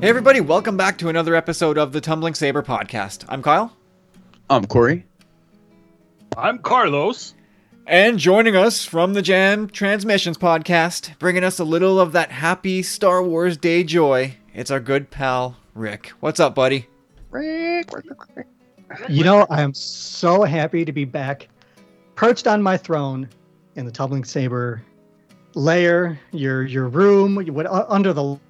Hey everybody, welcome back to another episode of the Tumbling Saber podcast. I'm Kyle. I'm Corey. I'm Carlos. And joining us from the Jam Transmissions podcast, bringing us a little of that happy Star Wars Day joy, it's our good pal, Rick. What's up, buddy? Rick. You know, I am so happy to be back, perched on my throne in the Tumbling Saber lair, your room, under the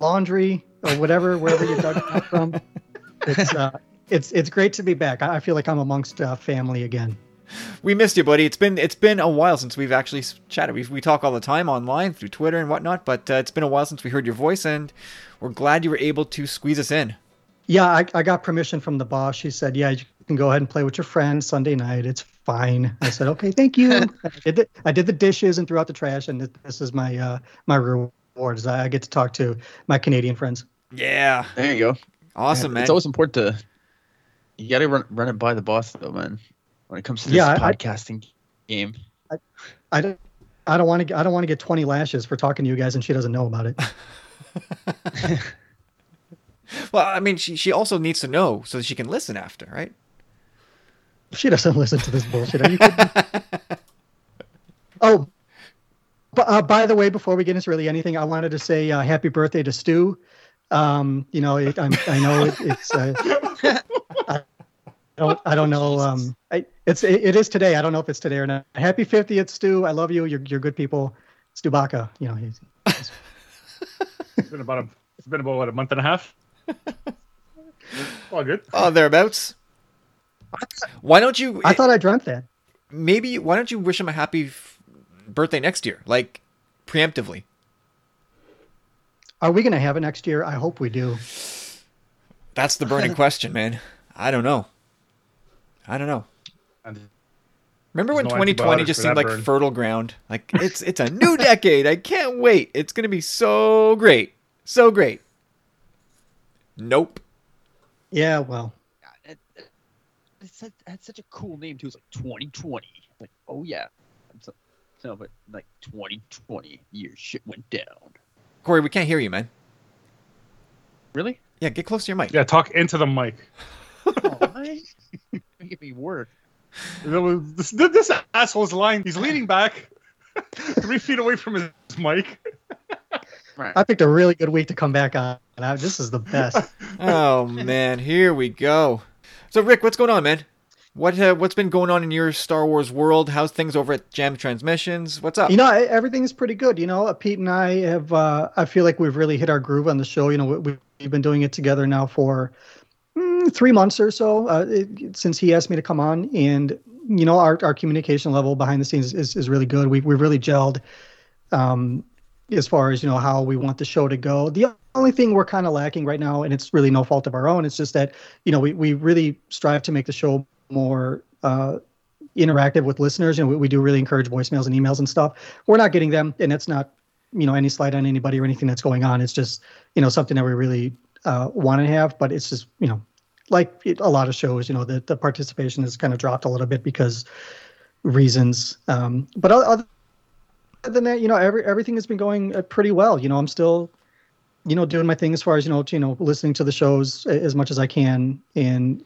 laundry or wherever you dug it from. It's great to be back. I feel like I'm amongst family again. We missed you, buddy. It's been a while since we've actually chatted. We talk all the time online through Twitter and whatnot, but it's been a while since we heard your voice, and we're glad you were able to squeeze us in. Yeah, I got permission from the boss. She said, yeah, you can go ahead and play with your friends Sunday night. It's fine. I said, okay, thank you. I did the dishes and threw out the trash, and this is my my reward. I get to talk to my Canadian friends. Yeah. There you go. Awesome, man. It's always important to... You got to run it by the boss, though, man, when it comes to this podcasting game. I don't want to get 20 lashes for talking to you guys, and she doesn't know about it. Well, I mean, she also needs to know so that she can listen after, right? She doesn't listen to this bullshit. Are you kidding me? Oh, by the way, before we get into really anything, I wanted to say happy birthday to Stu. I know it's. I don't know. It is today. I don't know if it's today or not. Happy 50th, Stu. I love you. You're good people. Stubaka. You know he's It's been about what, a month and a half. All good. Oh, thereabouts. Why don't you? I thought I dreamt that. Maybe why don't you wish him a happy birthday next year, like preemptively? Are we gonna have it next year? I hope we do. That's the burning question, man. I don't know. Remember when 2020 just seemed like fertile ground? Like it's a new decade. I can't wait. It's gonna be so great, so great. Nope. Yeah, well, it had such a cool name too. It's like 2020. Like, oh yeah. No, but like 2020 year shit went down. Corey, we can't hear you, man. Really? Yeah, get close to your mic. Yeah, talk into the mic. Oh, man. Give me work. This asshole's lying. He's leaning back 3 feet away from his mic. Right. I picked a really good week to come back on. This is the best. Oh, man. Here we go. So, Rick, what's going on, man? What's been going on in your Star Wars world? How's things over at Jam Transmissions? What's up? You know, everything's pretty good. You know, Pete and I have, I feel like we've really hit our groove on the show. You know, we've been doing it together now for 3 months or so since he asked me to come on. And, you know, our communication level behind the scenes is really good. We've really gelled as far as, you know, how we want the show to go. The only thing we're kind of lacking right now, and it's really no fault of our own, it's just that, you know, we really strive to make the show more interactive with listeners, and we do really encourage voicemails and emails and stuff. We're not getting them, and it's not, you know, any slight on anybody or anything that's going on. It's just, you know, something that we really want to have, but it's just, you know, like a lot of shows, you know, the participation has kind of dropped a little bit because reasons. But other than that, you know, everything has been going pretty well. You know, I'm still, you know, doing my thing as far as, you know, listening to the shows as much as I can, and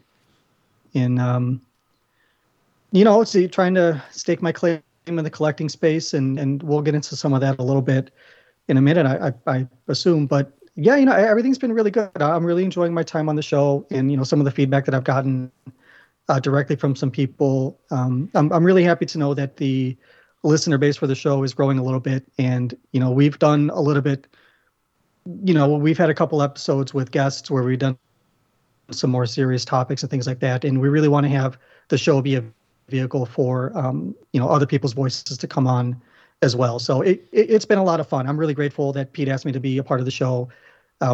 you know, see, trying to stake my claim in the collecting space, and we'll get into some of that a little bit in a minute, I assume. But yeah, you know, everything's been really good. I'm really enjoying my time on the show, and you know, some of the feedback that I've gotten directly from some people. I'm really happy to know that the listener base for the show is growing a little bit, and you know, we've done a little bit. You know, we've had a couple episodes with guests where we've done some more serious topics and things like that, and we really want to have the show be a vehicle for you know, other people's voices to come on as well. So it's been a lot of fun. I'm really grateful that Pete asked me to be a part of the show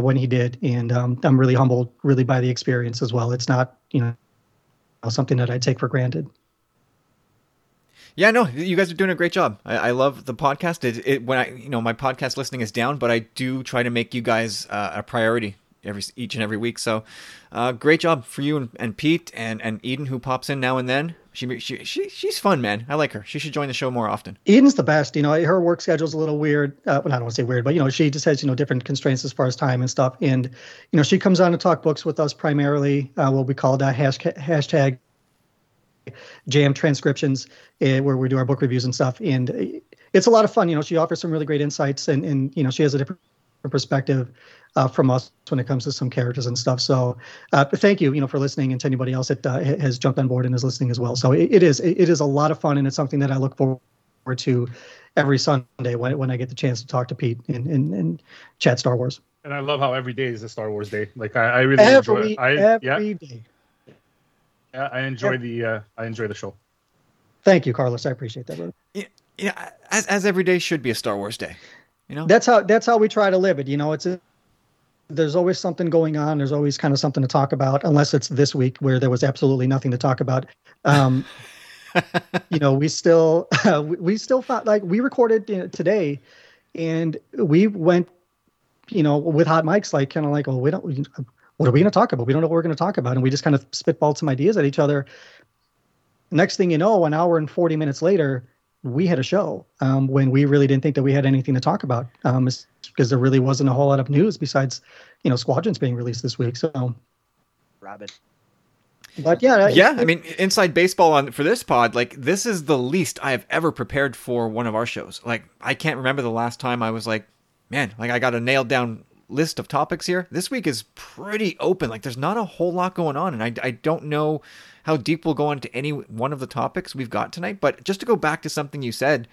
when he did, and I'm really humbled, really, by the experience as well. It's not, you know, something that I take for granted. Yeah, no, you guys are doing a great job. I love the podcast. It when I, you know, my podcast listening is down, but I do try to make you guys a priority each and every week. So great job for you and Pete and Eden, who pops in now and then. She's fun, man. I like her. She should join the show more often. Eden's the best. You know, her work schedule's a little weird. Well, I don't want to say weird, but, you know, she just has, you know, different constraints as far as time and stuff. And, you know, she comes on to talk books with us primarily. What we call that hashtag Jam Transmissions, where we do our book reviews and stuff. And it's a lot of fun. You know, she offers some really great insights, and you know, she has a different perspective from us when it comes to some characters and stuff. So thank you, you know, for listening, and to anybody else that has jumped on board and is listening as well. So it is a lot of fun, and it's something that I look forward to every Sunday when I get the chance to talk to Pete and chat Star Wars. And I love how every day is a Star Wars day. Like I really enjoy it. Every day. Yeah, I enjoy the show. Thank you, Carlos. I appreciate that, brother. Yeah, as every day should be a Star Wars day. You know? That's how we try to live it. You know, there's always something going on. There's always kind of something to talk about, unless it's this week where there was absolutely nothing to talk about. You know, we still found, like, we recorded today, and we went, you know, with hot mics, like kind of like, well, what are we going to talk about? We don't know what we're going to talk about, and we just kind of spitballed some ideas at each other. Next thing you know, an hour and 40 minutes later, we had a show when we really didn't think that we had anything to talk about, because there really wasn't a whole lot of news besides, you know, Squadrons being released this week. So, but yeah. I mean, inside baseball for this pod, like, this is the least I have ever prepared for one of our shows. Like, I can't remember the last time I was like, man, like, I got a nailed down list of topics here. This week is pretty open. Like, there's not a whole lot going on, and I don't know how deep we'll go into any one of the topics we've got tonight. But just to go back to something you said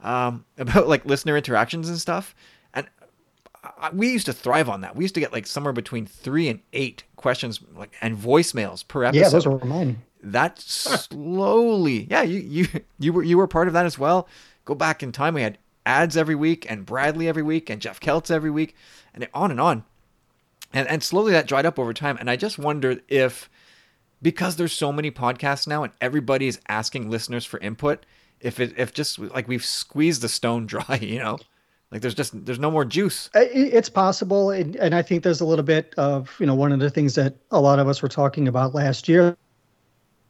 about, like, listener interactions and stuff, and we used to thrive on that. We used to get like somewhere between 3 and 8 questions, like, and voicemails per episode. Yeah, those were mine. That slowly, yeah, you were part of that as well. Go back in time, we had ads every week, and Bradley every week, and Jeff Keltz every week, and on and on. And slowly that dried up over time. And I just wonder if, because there's so many podcasts now and everybody is asking listeners for input, if just like we've squeezed the stone dry, you know, like there's no more juice. It's possible. And I think there's a little bit of, you know, one of the things that a lot of us were talking about last year,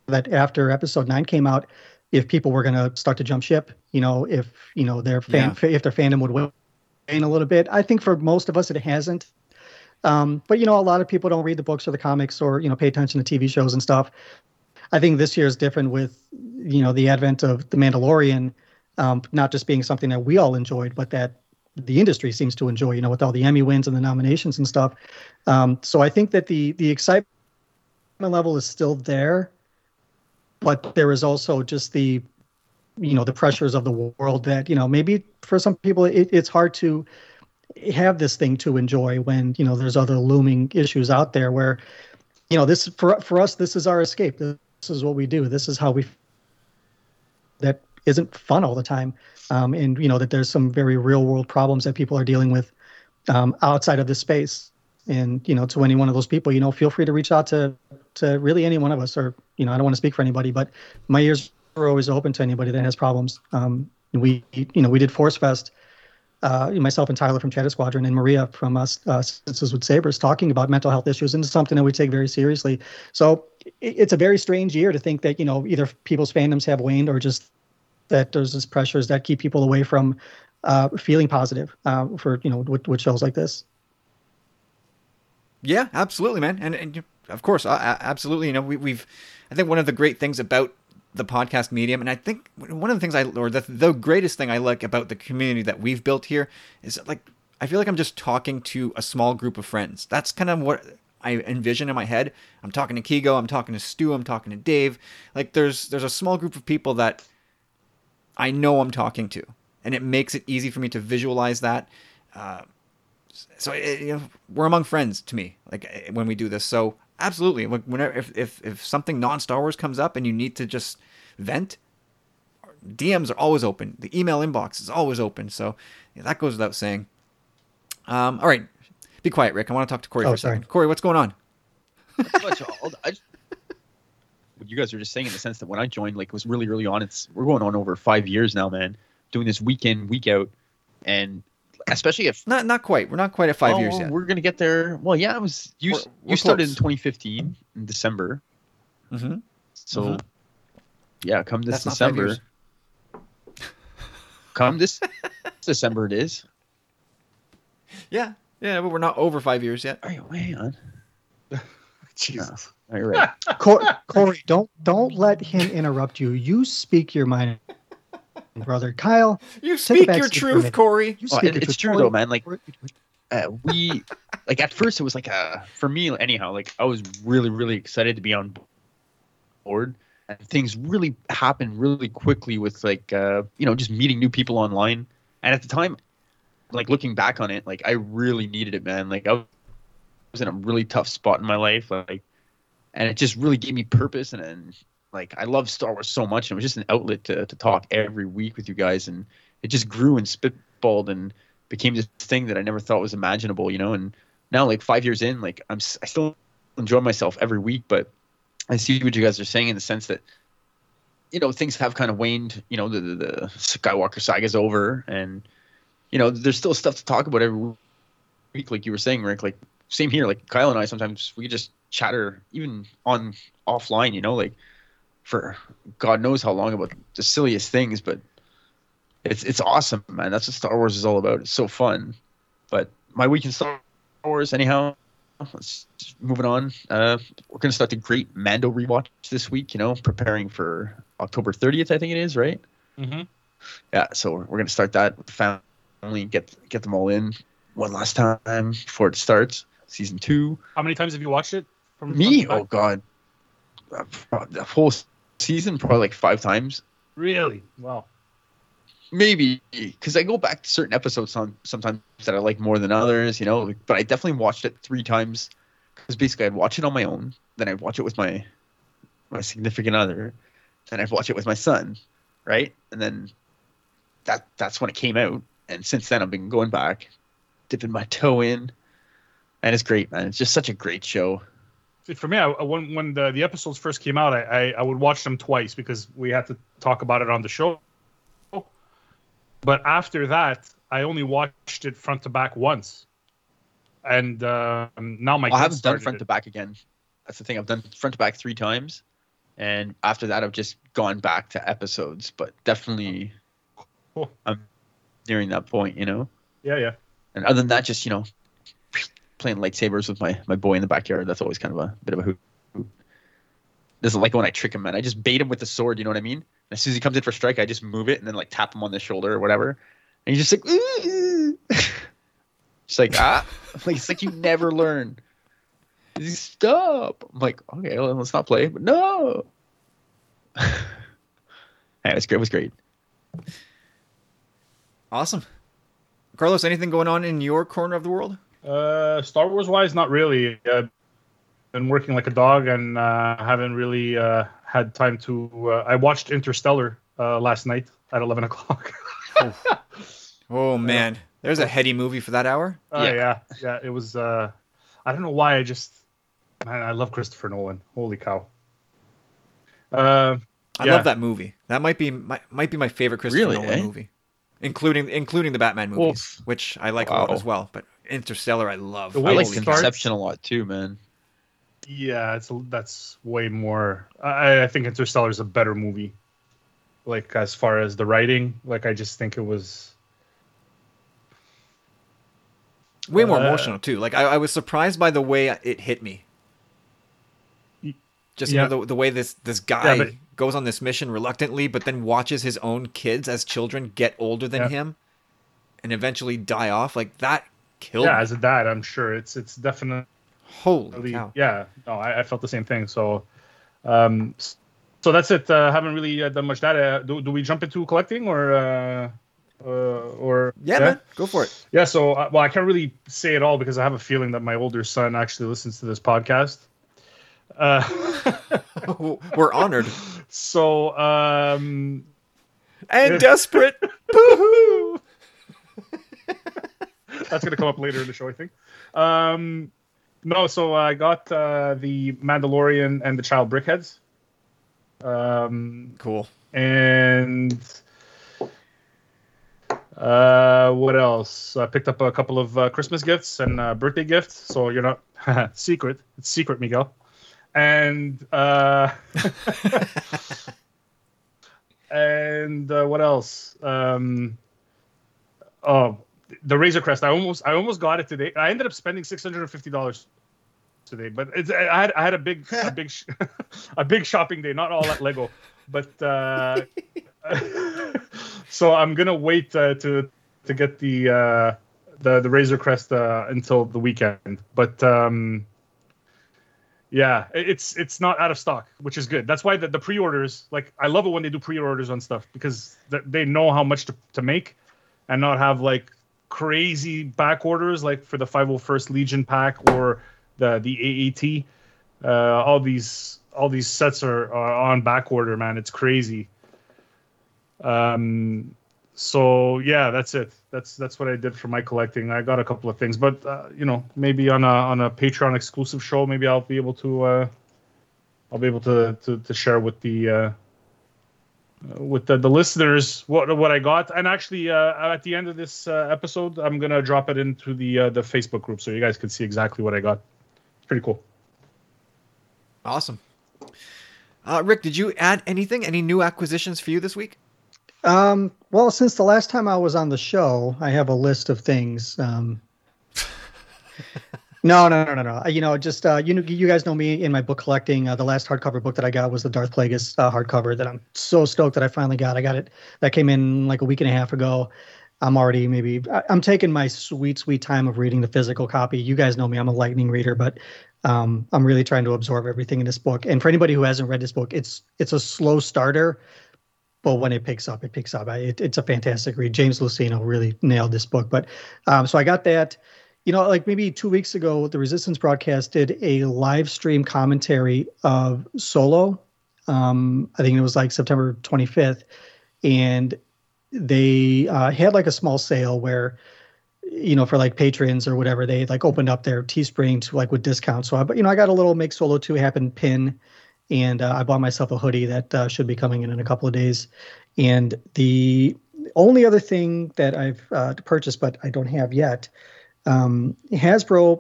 that after episode 9 came out, if people were going to start to jump ship, you know, if, you know, if their fandom would wane a little bit. I think for most of us, it hasn't. But, you know, a lot of people don't read the books or the comics or, you know, pay attention to TV shows and stuff. I think this year is different with, you know, the advent of The Mandalorian, not just being something that we all enjoyed, but that the industry seems to enjoy, you know, with all the Emmy wins and the nominations and stuff. So I think that the excitement level is still there. But there is also just the, you know, the pressures of the world that, you know, maybe for some people it's hard to have this thing to enjoy when, you know, there's other looming issues out there where, you know, this for us, this is our escape. This is what we do. This is how we, that isn't fun all the time. And, you know, that there's some very real world problems that people are dealing with outside of this space. And, you know, to any one of those people, you know, feel free to reach out to really any one of us, or, you know, I don't want to speak for anybody, but my ears are always open to anybody that has problems. We did Force Fest, myself and Tyler from Chatter Squadron and Maria from us, Senses with Sabres, talking about mental health issues, and it's something that we take very seriously. So it's a very strange year to think that, you know, either people's fandoms have waned or just that there's just pressures that keep people away from feeling positive for, you know, with shows like this. Yeah, absolutely, man. And of course, absolutely. You know, we've, I think one of the great things about the podcast medium, and I think one of the things the greatest thing I like about the community that we've built here is, like, I feel like I'm just talking to a small group of friends. That's kind of what I envision in my head. I'm talking to Kigo, I'm talking to Stu, I'm talking to Dave. Like, there's a small group of people that I know I'm talking to, and it makes it easy for me to visualize that. So, you know, we're among friends to me, like, when we do this. So absolutely, whenever if something non-Star Wars comes up and you need to just vent, DMs are always open. The email inbox is always open. So yeah, that goes without saying. All right, be quiet, Rick. I want to talk to Corey for a second. Corey, what's going on? What you guys are just saying, in the sense that when I joined, like, it was really early on. We're going on over 5 years now, man. Doing this week in, week out, and. Especially if not quite. We're not quite at 5 years yet. We're gonna get there. Well, yeah, I was. You started in 2015 in December. Mm-hmm. So Yeah, come this December. Come this December it is. Yeah. Yeah, but we're not over 5 years yet. Oh, man. Jesus. No, you're right. Corey, don't let him interrupt you. You speak your mind, brother. Kyle, you speak your truth, Corey. You speak your truth. It's true, though, man. Like, we, like, at first it was like, for me, anyhow, like, I was really, really excited to be on board. And things really happened really quickly with, like, you know, just meeting new people online. And at the time, like, looking back on it, like, I really needed it, man. Like, I was in a really tough spot in my life, like, and it just really gave me purpose. And like, I love Star Wars so much. And it was just an outlet to talk every week with you guys. And it just grew and spitballed and became this thing that I never thought was imaginable, you know. And now, like, 5 years in, like, I still enjoy myself every week, but I see what you guys are saying in the sense that, you know, things have kind of waned. You know, the Skywalker saga is over, and, you know, there's still stuff to talk about every week, like you were saying, Rick. Like, same here. Like, Kyle and I sometimes we just chatter, even on offline. You know, like, for God knows how long about the silliest things, but it's awesome, man. That's what Star Wars is all about. It's so fun. But my week in Star Wars, anyhow. Let's just moving on. We're gonna start the Great Mando rewatch this week. You know, preparing for October 30th, I think it is, right? Mm-hmm. Yeah. So we're gonna start that with the family. Only get them all in one last time before it starts season 2. How many times have you watched it? From me? Oh God, the whole season probably like 5 times. Really? Wow. Maybe because I go back to certain episodes sometimes that I like more than others, you know. But I definitely watched it 3 times because basically I'd watch it on my own, then I'd watch it with my significant other, then I'd watch it with my son, right? And then that's when it came out. And since then, I've been going back, dipping my toe in, and it's great, man. It's just such a great show. For me, when the episodes first came out, I would watch them twice because we had to talk about it on the show. But after that, I only watched it front to back once. And now my kids I haven't done front to back again. That's the thing. I've done front to back 3 times. And after that, I've just gone back to episodes. But definitely... Cool. During that point, you know? Yeah. And other than that, just, you know, playing lightsabers with my boy in the backyard. That's always kind of a bit of a hoot. Doesn't like when I trick him, man. I just bait him with the sword, you know what I mean? And as soon as he comes in for strike, I just move it and then, like, tap him on the shoulder or whatever. And he's just like, ooh. Just like, ah. Like, it's like you never learn. He's like, stop. I'm like, okay, well, let's not play. But no. Hey, it was great. Awesome. Carlos, anything going on in your corner of the world? Star Wars-wise, not really. I've been working like a dog and haven't really had time to... I watched Interstellar last night at 11 o'clock. Oh, man. There's a heady movie for that hour? Yeah. It was... I don't know why I just... Man, I love Christopher Nolan. Holy cow. I love that movie. That might be my favorite Christopher Nolan movie. Including the Batman movies, which I like a lot as well. But Interstellar, I love. I like Inception a lot too, man. Yeah, that's way more. I think Interstellar is a better movie. Like as far as the writing, like I just think it was way more emotional too. Like I was surprised by the way it hit me. Just the way this guy. Yeah, goes on this mission reluctantly, but then watches his own kids as children get older than him and eventually die off. Like, that killed me. As a dad, I'm sure. It's definitely... Holy cow. Yeah. No, I felt the same thing. So so that's it. I haven't really done much data. Do we jump into collecting or yeah, man. Go for it. Yeah, so, well, I can't really say it all because I have a feeling that my older son actually listens to this podcast. We're honored. So, and desperate. Boo-hoo! That's going to come up later in the show, I think. So I got the Mandalorian and the Child Brickheads. Cool. And what else? I picked up a couple of Christmas gifts and birthday gifts. So you're not secret. It's secret, Miguel. And And what else? Oh, the Razor Crest. I almost got it today. I ended up spending $650 today, but I had a big shopping day. Not all at Lego, but so I'm gonna wait to get the Razor Crest until the weekend. But yeah, it's not out of stock, which is good. That's why the pre-orders, like, I love it when they do pre-orders on stuff, because they know how much to make and not have, like, crazy back orders, like for the 501st Legion pack or the AAT. All these sets are on back order, man. It's crazy. So yeah, that's it. That's what I did for my collecting. I got a couple of things, but maybe on a Patreon exclusive show, maybe I'll be able to share with the listeners what I got. And actually, at the end of this episode, I'm gonna drop it into the Facebook group, so you guys can see exactly what I got. It's pretty cool. Awesome. Rick, did you add anything? Any new acquisitions for you this week? Well, since the last time I was on the show, I have a list of things. No. Just you guys know me in my book collecting. The last hardcover book that I got was the Darth Plagueis hardcover that I'm so stoked that I finally got. I got it. That came in like a week and a half ago. I'm taking my sweet time of reading the physical copy. You guys know me, I'm a lightning reader, but I'm really trying to absorb everything in this book. And for anybody who hasn't read this book, it's a slow starter. But when it picks up, it picks up. It's a fantastic read. James Luceno really nailed this book. But so I got that, like maybe 2 weeks ago, the Resistance broadcast did a live stream commentary of Solo. I think it was like September 25th. And they had like a small sale where, for like patrons or whatever, they like opened up their Teespring to like with discounts. So I got a little Make Solo 2 Happen pin. And I bought myself a hoodie that should be coming in a couple of days. And the only other thing that I've purchased, but I don't have yet, Hasbro,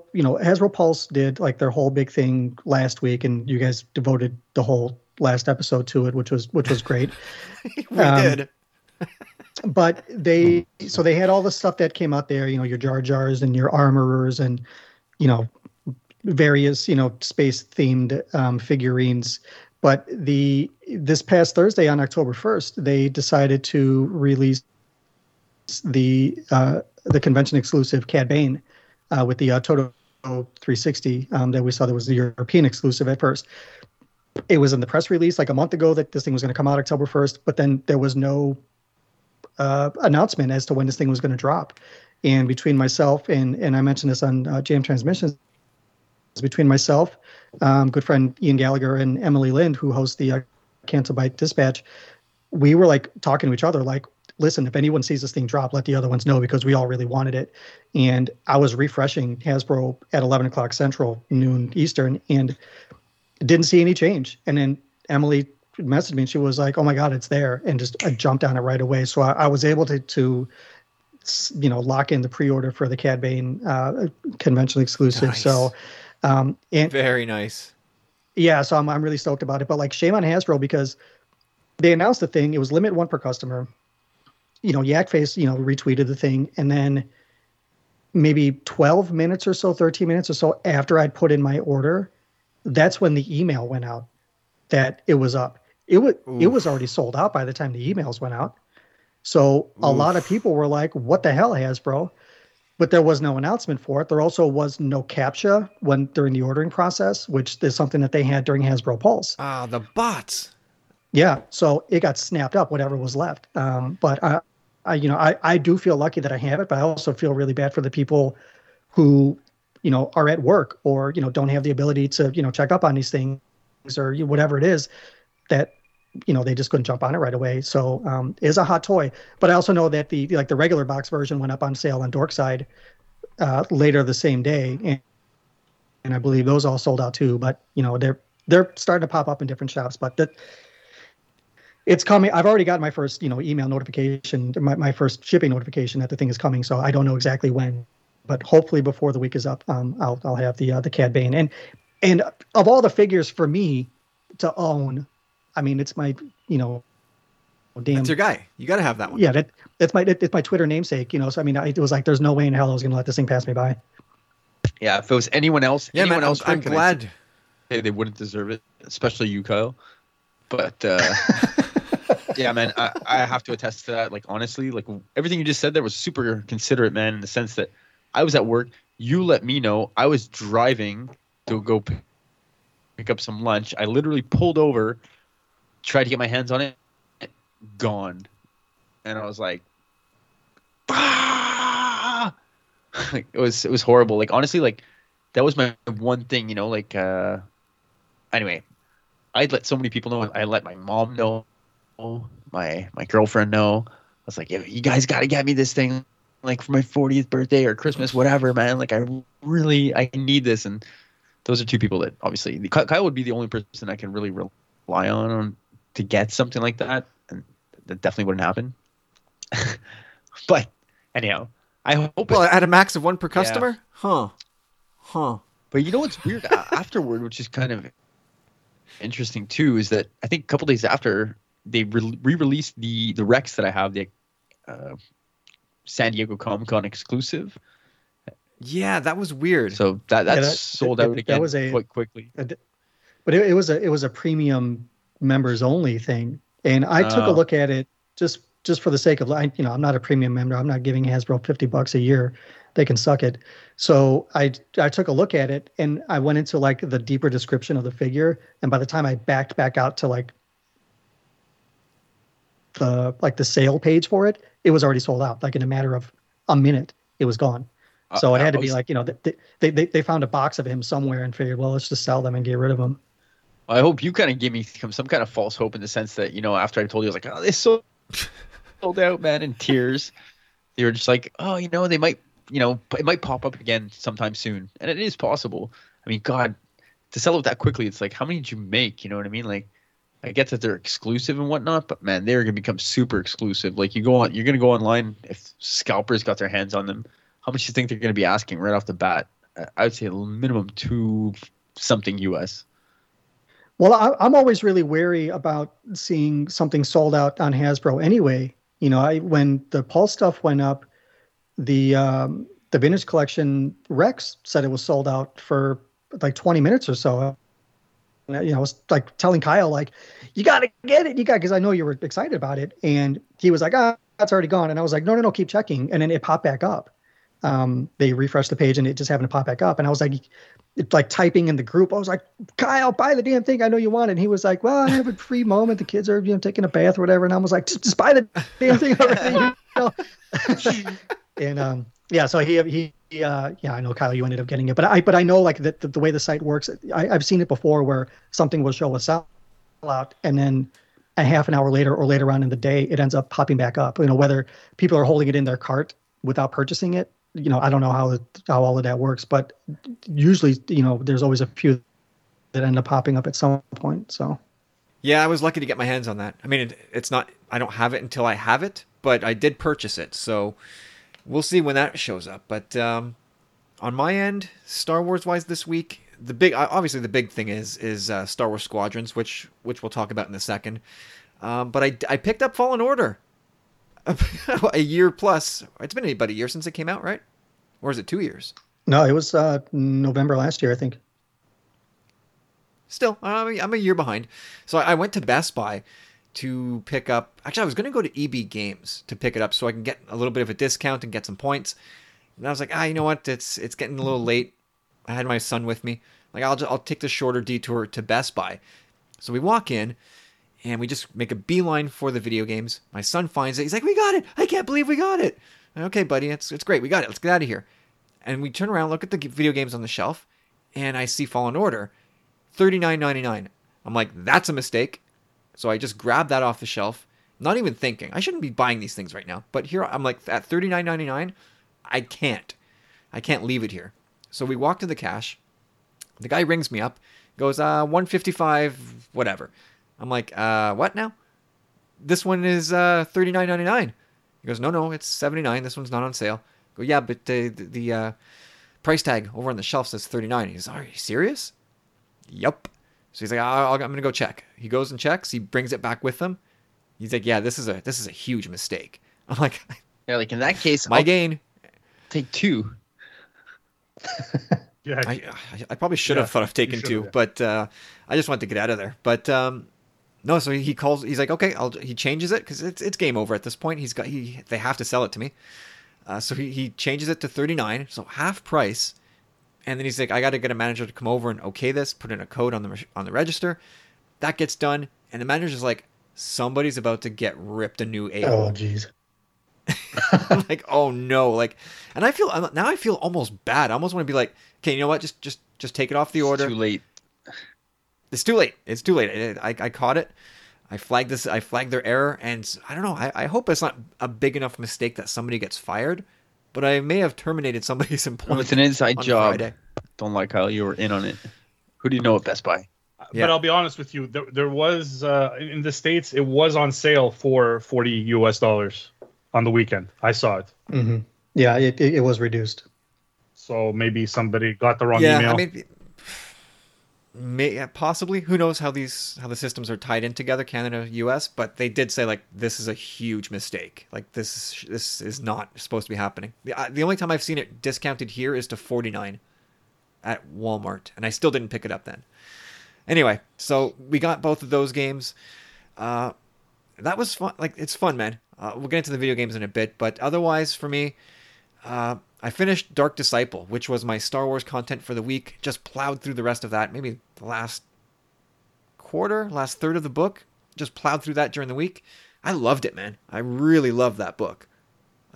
Hasbro Pulse did like their whole big thing last week, and you guys devoted the whole last episode to it, which was great. We did. But they had all the stuff that came out there, your Jar Jars and your Armorers and, various space themed figurines, but this past Thursday on October 1st they decided to release the convention exclusive Cad Bane with the Toto 360 that we saw. That was the European exclusive at first. It was in the press release like a month ago that this thing was going to come out October 1st, but then there was no announcement as to when this thing was going to drop. And between myself and I mentioned this on Jam Transmissions. Between myself, good friend Ian Gallagher, and Emily Lind, who hosts the Cancel Bite Dispatch, we were like talking to each other, like, listen, if anyone sees this thing drop, let the other ones know, because we all really wanted it. And I was refreshing Hasbro at 11 o'clock Central, noon Eastern, and didn't see any change. And then Emily messaged me and she was like, oh my God, it's there. And just I jumped on it right away. So I was able to lock in the pre-order for the Cad Bane convention exclusive. Nice. So and very nice. Yeah, so I'm really stoked about it. But like, shame on Hasbro, because they announced the thing, it was limit one per customer. Yakface, retweeted the thing, and then maybe 12 minutes or so, 13 minutes or so after I'd put in my order, that's when the email went out that it was up. It was already sold out by the time the emails went out. So a lot of people were like, what the hell, Hasbro? But there was no announcement for it. There also was no CAPTCHA during the ordering process, which is something that they had during Hasbro Pulse. Ah, the bots. Yeah, so it got snapped up, whatever was left. But I do feel lucky that I have it, but I also feel really bad for the people who, are at work or, don't have the ability to, check up on these things or whatever it is that, they just couldn't jump on it right away. So it is a hot toy. But I also know that the regular box version went up on sale on Dorkside later the same day. And I believe those all sold out too. But, they're starting to pop up in different shops. But it's coming. I've already got my first, email notification, my first shipping notification that the thing is coming. So I don't know exactly when. But hopefully before the week is up, I'll have the Cad Bane. And of all the figures for me to own, it's my, damn. That's your guy. You got to have that one. Yeah, that's my Twitter namesake. You know, so I mean, it was like there's no way in hell I was going to let this thing pass me by. Yeah, if it was anyone else, yeah, anyone man, else, I'm glad they wouldn't deserve it, especially you, Kyle. But yeah, man, I have to attest to that. Like honestly, like everything you just said there was super considerate, man. In the sense that I was at work, you let me know. I was driving to go pick up some lunch. I literally pulled over, tried to get my hands on it, gone, and I was like, "Ah!" Like, it was horrible. Like honestly, like that was my one thing, you know. Like anyway, I'd let so many people know. I let my mom know, my girlfriend know. I was like, "Yeah, you guys got to get me this thing, like for my 40th birthday or Christmas, whatever, man. Like I really need this." And those are two people that obviously Kyle would be the only person I can really rely on to get something like that, and that definitely wouldn't happen. But anyhow, I hope. Well, at a max of one per customer, yeah. Huh? But you know what's weird afterward, which is kind of interesting too, is that I think a couple days after they re-released the Rex that I have, the San Diego Comic-Con exclusive. Yeah, that was weird. So that sold out again quite quickly. But it was a premium members only thing, and I took a look at it just for the sake of, you know, I'm not a premium member. I'm not giving Hasbro $50 a year. They can suck it. So I took a look at it, and I went into like the deeper description of the figure, and by the time I backed back out to like the sale page for it, it was already sold out. Like in a matter of a minute, it was gone. So it had to be like, you know, they found a box of him somewhere and figured, well, let's just sell them and get rid of them. I hope you kind of gave me some kind of false hope in the sense that, you know, after I told you, I was like, oh, they sold out, man, in tears. They were just like, oh, you know, they might, you know, it might pop up again sometime soon. And it is possible. I mean, God, to sell it that quickly, it's like, how many did you make? You know what I mean? Like, I get that they're exclusive and whatnot, but man, they're going to become super exclusive. Like you're going to go online if scalpers got their hands on them. How much do you think they're going to be asking right off the bat? I would say a minimum $2 something US. Well, I'm always really wary about seeing something sold out on Hasbro anyway. You know, when the Pulse stuff went up, the Vintage Collection Rex said it was sold out for like 20 minutes or so. And, you know, I was like telling Kyle, like, you got to get it. You got, because I know you were excited about it. And he was like, that's already gone. And I was like, no, keep checking. And then it popped back up. They refreshed the page and it just happened to pop back up. And I was like, typing in the group. I was like, Kyle, buy the damn thing. I know you want it. And he was like, well, I have a free moment. The kids are, you know, taking a bath or whatever. And I was like, just buy the damn thing already. You know? And, yeah, so he yeah, I know, Kyle, you ended up getting it, but I know like that the way the site works, I've seen it before where something will show a sellout and then a half an hour later or later on in the day, it ends up popping back up, you know, whether people are holding it in their cart without purchasing it. You know, I don't know how all of that works, but usually, you know, there's always a few that end up popping up at some point. So, yeah, I was lucky to get my hands on that. I mean, it's not, I don't have it until I have it, but I did purchase it. So we'll see when that shows up. But on my end, Star Wars wise this week, the big thing is Star Wars Squadrons, which we'll talk about in a second. But I picked up Fallen Order. A year plus. It's been about a year since it came out, right? Or is it 2 years? No, it was November last year, I think. Still, I'm a year behind. So I went to Best Buy to pick up... Actually, I was going to go to EB Games to pick it up so I can get a little bit of a discount and get some points. And I was like, you know what? It's getting a little late. I had my son with me. Like, I'll take the shorter detour to Best Buy. So we walk in... and we just make a beeline for the video games. My son finds it. He's like, we got it. I can't believe we got it. Okay, buddy, it's great. We got it. Let's get out of here. And we turn around, look at the video games on the shelf, and I see Fallen Order, $39.99. I'm like, that's a mistake. So I just grabbed that off the shelf, not even thinking. I shouldn't be buying these things right now. But here, I'm like, at $39.99, I can't leave it here. So we walk to the cash. The guy rings me up, goes, $155, whatever. I'm like, what now? This one is $39.99. He goes, no, it's $79. This one's not on sale. I go, yeah, but the price tag over on the shelf says $39. He goes, are you serious? Yup. So he's like, I'm going to go check. He goes and checks. He brings it back with him. He's like, yeah, this is a huge mistake. I'm like, yeah, like in that case, my gain. Take two. Yeah, I probably should have thought of taking two, but I just wanted to get out of there. But no, so he calls. He's like, okay, he changes it because it's game over at this point. They have to sell it to me. So he changes it to $39, so half price. And then he's like, I got to get a manager to come over and okay this, put in a code on the register. That gets done, and the manager's like, somebody's about to get ripped a new AO. Oh, jeez. I'm like, oh no, like, and I feel almost bad. I almost want to be like, okay, you know what, just take it off the order. It's too late. I caught it. I flagged their error, and I don't know, I hope it's not a big enough mistake that somebody gets fired, but I may have terminated somebody's employment. It's an inside job. Friday. Don't lie, Kyle, you were in on it. Who do you know at Best Buy? Yeah. But I'll be honest with you, there was in the States, it was on sale for $40 on the weekend. I saw it. Mm-hmm. Yeah, it was reduced. So maybe somebody got the wrong email. I mean, possibly. Who knows how the systems are tied in together, Canada, U.S. But they did say, like, this is a huge mistake. Like, this is not supposed to be happening. The only time I've seen it discounted here is to $49 at Walmart, and I still didn't pick it up then. Anyway, so we got both of those games. That was fun. Like, it's fun, man. We'll get into the video games in a bit, but otherwise for me, I finished Dark Disciple, which was my Star Wars content for the week. Just plowed through the rest of that, maybe the last third of the book. Just plowed through that during the week. I loved it, man. I really loved that book.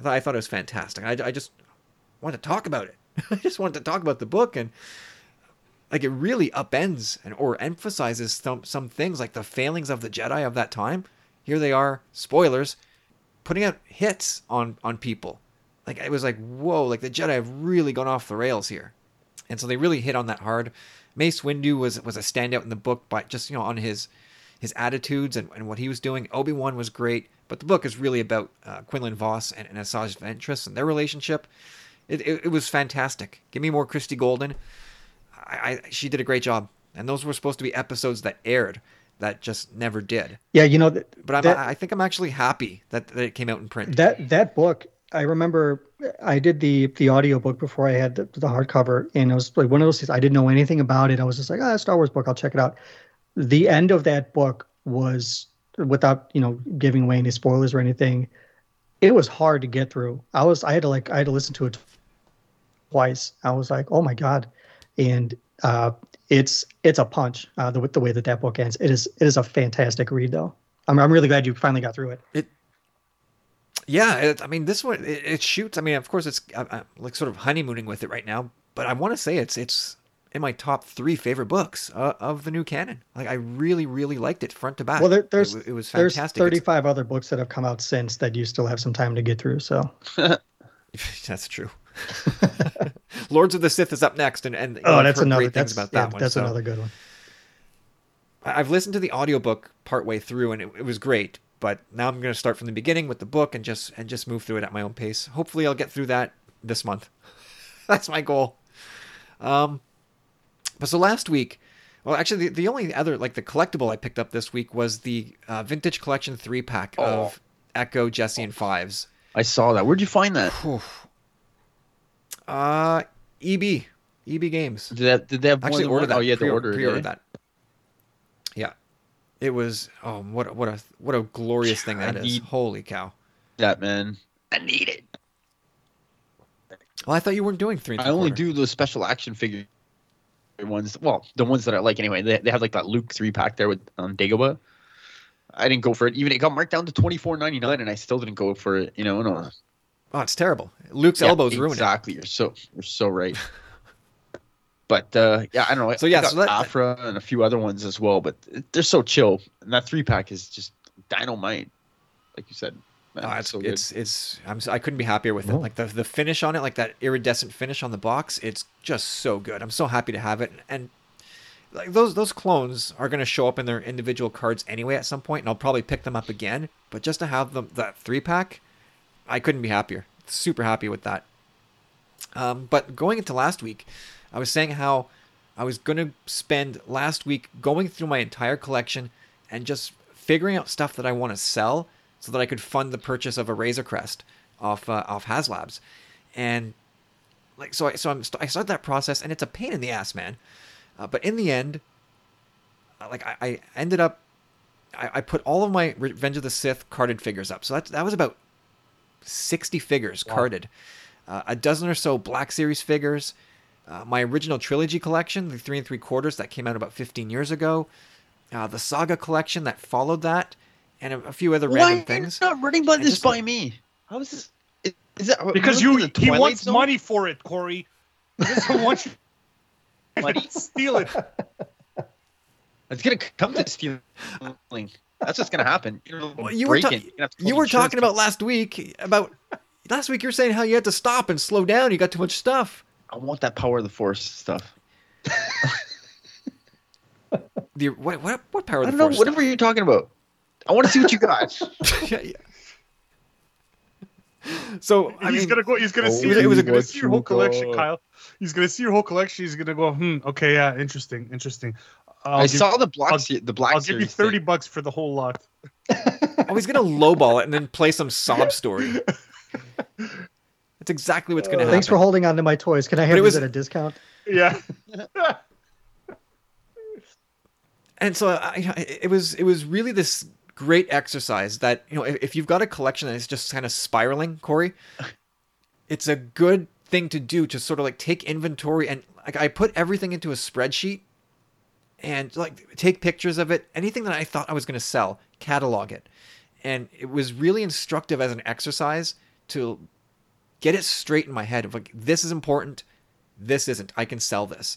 I thought it was fantastic. I just wanted to talk about it. I just wanted to talk about the book, and like, it really upends or emphasizes some things, like the failings of the Jedi of that time. Here they are, spoilers, putting out hits on people. Like, it was like, whoa, like the Jedi have really gone off the rails here. And so they really hit on that hard. Mace Windu was a standout in the book by just, you know, on his attitudes and what he was doing. Obi-Wan was great, but the book is really about Quinlan Voss and Asajj Ventress and their relationship. It was fantastic. Give me more Christy Golden. She did a great job. And those were supposed to be episodes that aired that just never did. Yeah, you know, I think I'm actually happy that it came out in print. That book, I remember I did the audiobook before I had the hardcover, and it was like one of those things, I didn't know anything about it. I was just like, Star Wars book, I'll check it out. The end of that book was, without, you know, giving away any spoilers or anything, it was hard to get through. I had to listen to it twice. I was like, oh my God. And it's a punch with the way that book ends. It is a fantastic read, though. I'm really glad you finally got through it. I mean, this one it shoots. I mean, of course, it's I'm like sort of honeymooning with it right now, but I want to say it's in my top 3 favorite books of the new canon. Like, I really, really liked it front to back. Well, it was fantastic. There's 35 other books that have come out since that you still have some time to get through. So that's true. Lords of the Sith is up next, and that's another thing about that one. That's another good one. I've listened to the audiobook partway through, and it was great. But now I'm going to start from the beginning with the book and just move through it at my own pace. Hopefully, I'll get through that this month. That's my goal. But so last week, well, actually, the only other, like, the collectible I picked up this week was the Vintage Collection 3-pack of Echo, Jesse, and Fives. I saw that. Where'd you find that? EB Games. Did they have actually order that? Oh yeah, pre-ordered that. Yeah, it was. Oh, what a glorious thing that is! Holy cow! That, man, I need it. Well, I thought you weren't doing 3. I only do the special action figure ones. Well, the ones that I like anyway. They have like that Luke 3-pack there with Dagobah. I didn't go for it. Even it got marked down to $24.99, and I still didn't go for it. You know, no. Oh, it's terrible. Luke's elbow's ruined. Exactly. You're so right. But I don't know. So Afra and a few other ones as well, but they're so chill. And that 3-pack is just dynamite, like you said. Man, I couldn't be happier with it. Like the finish on it, like that iridescent finish on the box, it's just so good. I'm so happy to have it. And like those clones are going to show up in their individual cards anyway at some point, and I'll probably pick them up again. But just to have them, that 3-pack. I couldn't be happier. Super happy with that. But going into last week, I was saying how I was going to spend last week going through my entire collection and just figuring out stuff that I want to sell so that I could fund the purchase of a Razor Crest off HasLabs. And like, so I started that process, and it's a pain in the ass, man. But in the end, like I ended up, I put all of my Revenge of the Sith carded figures up. So that was about 60 figures carded, a dozen or so Black Series figures, my original trilogy collection, the 3 3/4 that came out about 15 years ago, the Saga collection that followed that, and a few other random things. Why are you not running by this by me? How is this? Is that, because he wants money for it, Corey. He doesn't want you to steal it. It's going to come to stealing. That's what's going to happen. You were talking about last week. You were saying how you had to stop and slow down. You got too much stuff. I want that Power of the Force stuff. What Power of the Force? I don't know. Stuff? Whatever you're talking about. I want to see what you got. Yeah. So he's gonna go. He's gonna see. He's gonna see your whole collection, Kyle. He's gonna see your whole collection. He's gonna go. Okay. Yeah. Interesting. I saw the black. I'll give you $30 for the whole lot. Oh, he's gonna lowball it and then play some sob story. That's exactly what's gonna happen. Thanks for holding on to my toys. Can I have these at a discount? Yeah. And so it was really this great exercise that, you know, if you've got a collection that is just kind of spiraling, Corey, it's a good thing to do to sort of like take inventory, and like I put everything into a spreadsheet and like take pictures of it, anything that I thought I was going to sell, catalog it. And it was really instructive as an exercise to get it straight in my head of like, this is important, this isn't, I can sell this.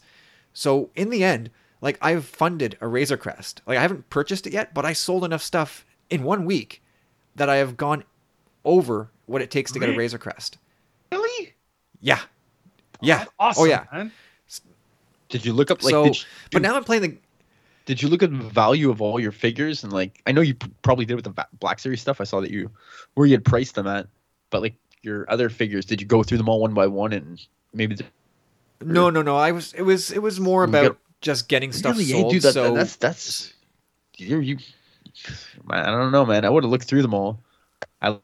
So in the end, like, I've funded a Razor Crest. Like, I haven't purchased it yet, but I sold enough stuff in 1 week that I have gone over what it takes to get a Razor Crest. Really? Yeah. Oh, awesome, man. Did you look up, like... but now I'm playing the... Did you look at the value of all your figures? And, like, I know you probably did with the Black Series stuff. I saw that where you had priced them at. But, like, your other figures, did you go through them all one by one and maybe... No. It was more about... just getting stuff really sold. I don't know, man. I would have looked through them all. I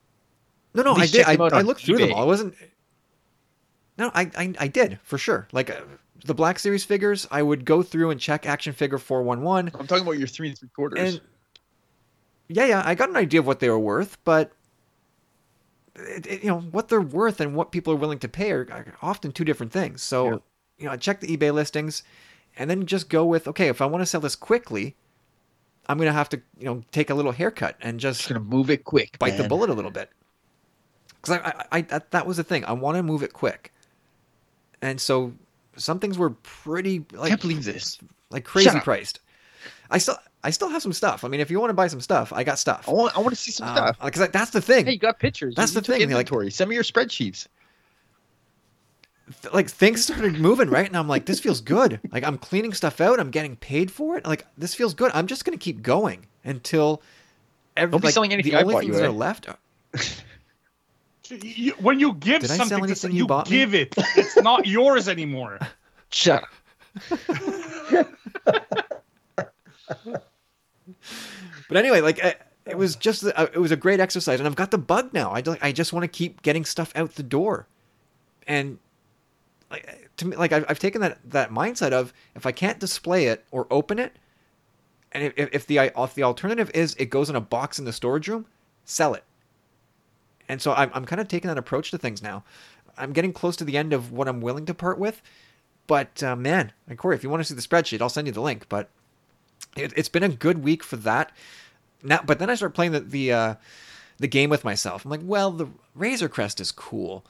did. I looked through them all. I did for sure. Like the Black Series figures, I would go through and check Action Figure 411. I'm talking about your 3 3/4. And yeah. I got an idea of what they were worth, but you know what they're worth and what people are willing to pay are often two different things. So you know, I checked the eBay listings. And then just go with, okay, if I want to sell this quickly, I'm going to have to, you know, take a little haircut and just going to move it quick, bite the bullet a little bit. Because that was the thing. I want to move it quick. And so some things were pretty, like, can't believe this, like crazy priced. I still have some stuff. I mean, if you want to buy some stuff, I got stuff. I want to see some stuff. Because that's the thing. Hey, you got pictures. That's the thing. Inventory. Like, send me your spreadsheets. Like things started moving, right? And I'm like, this feels good. Like I'm cleaning stuff out. I'm getting paid for it. Like this feels good. I'm just going to keep going until the only things that are left. When you give something to someone, you give it. It's not yours anymore. Shut up. But anyway, like it was a great exercise, and I've got the bug now. I just want to keep getting stuff out the door. And like, to me, like I've taken that mindset of if I can't display it or open it, and if the alternative is it goes in a box in the storage room, sell it. And so I'm kind of taking that approach to things now. I'm getting close to the end of what I'm willing to part with, but man, and Corey, if you want to see the spreadsheet, I'll send you the link. But it's been a good week for that. Now, but then I start playing the game with myself. I'm like, well, the Razor Crest is cool.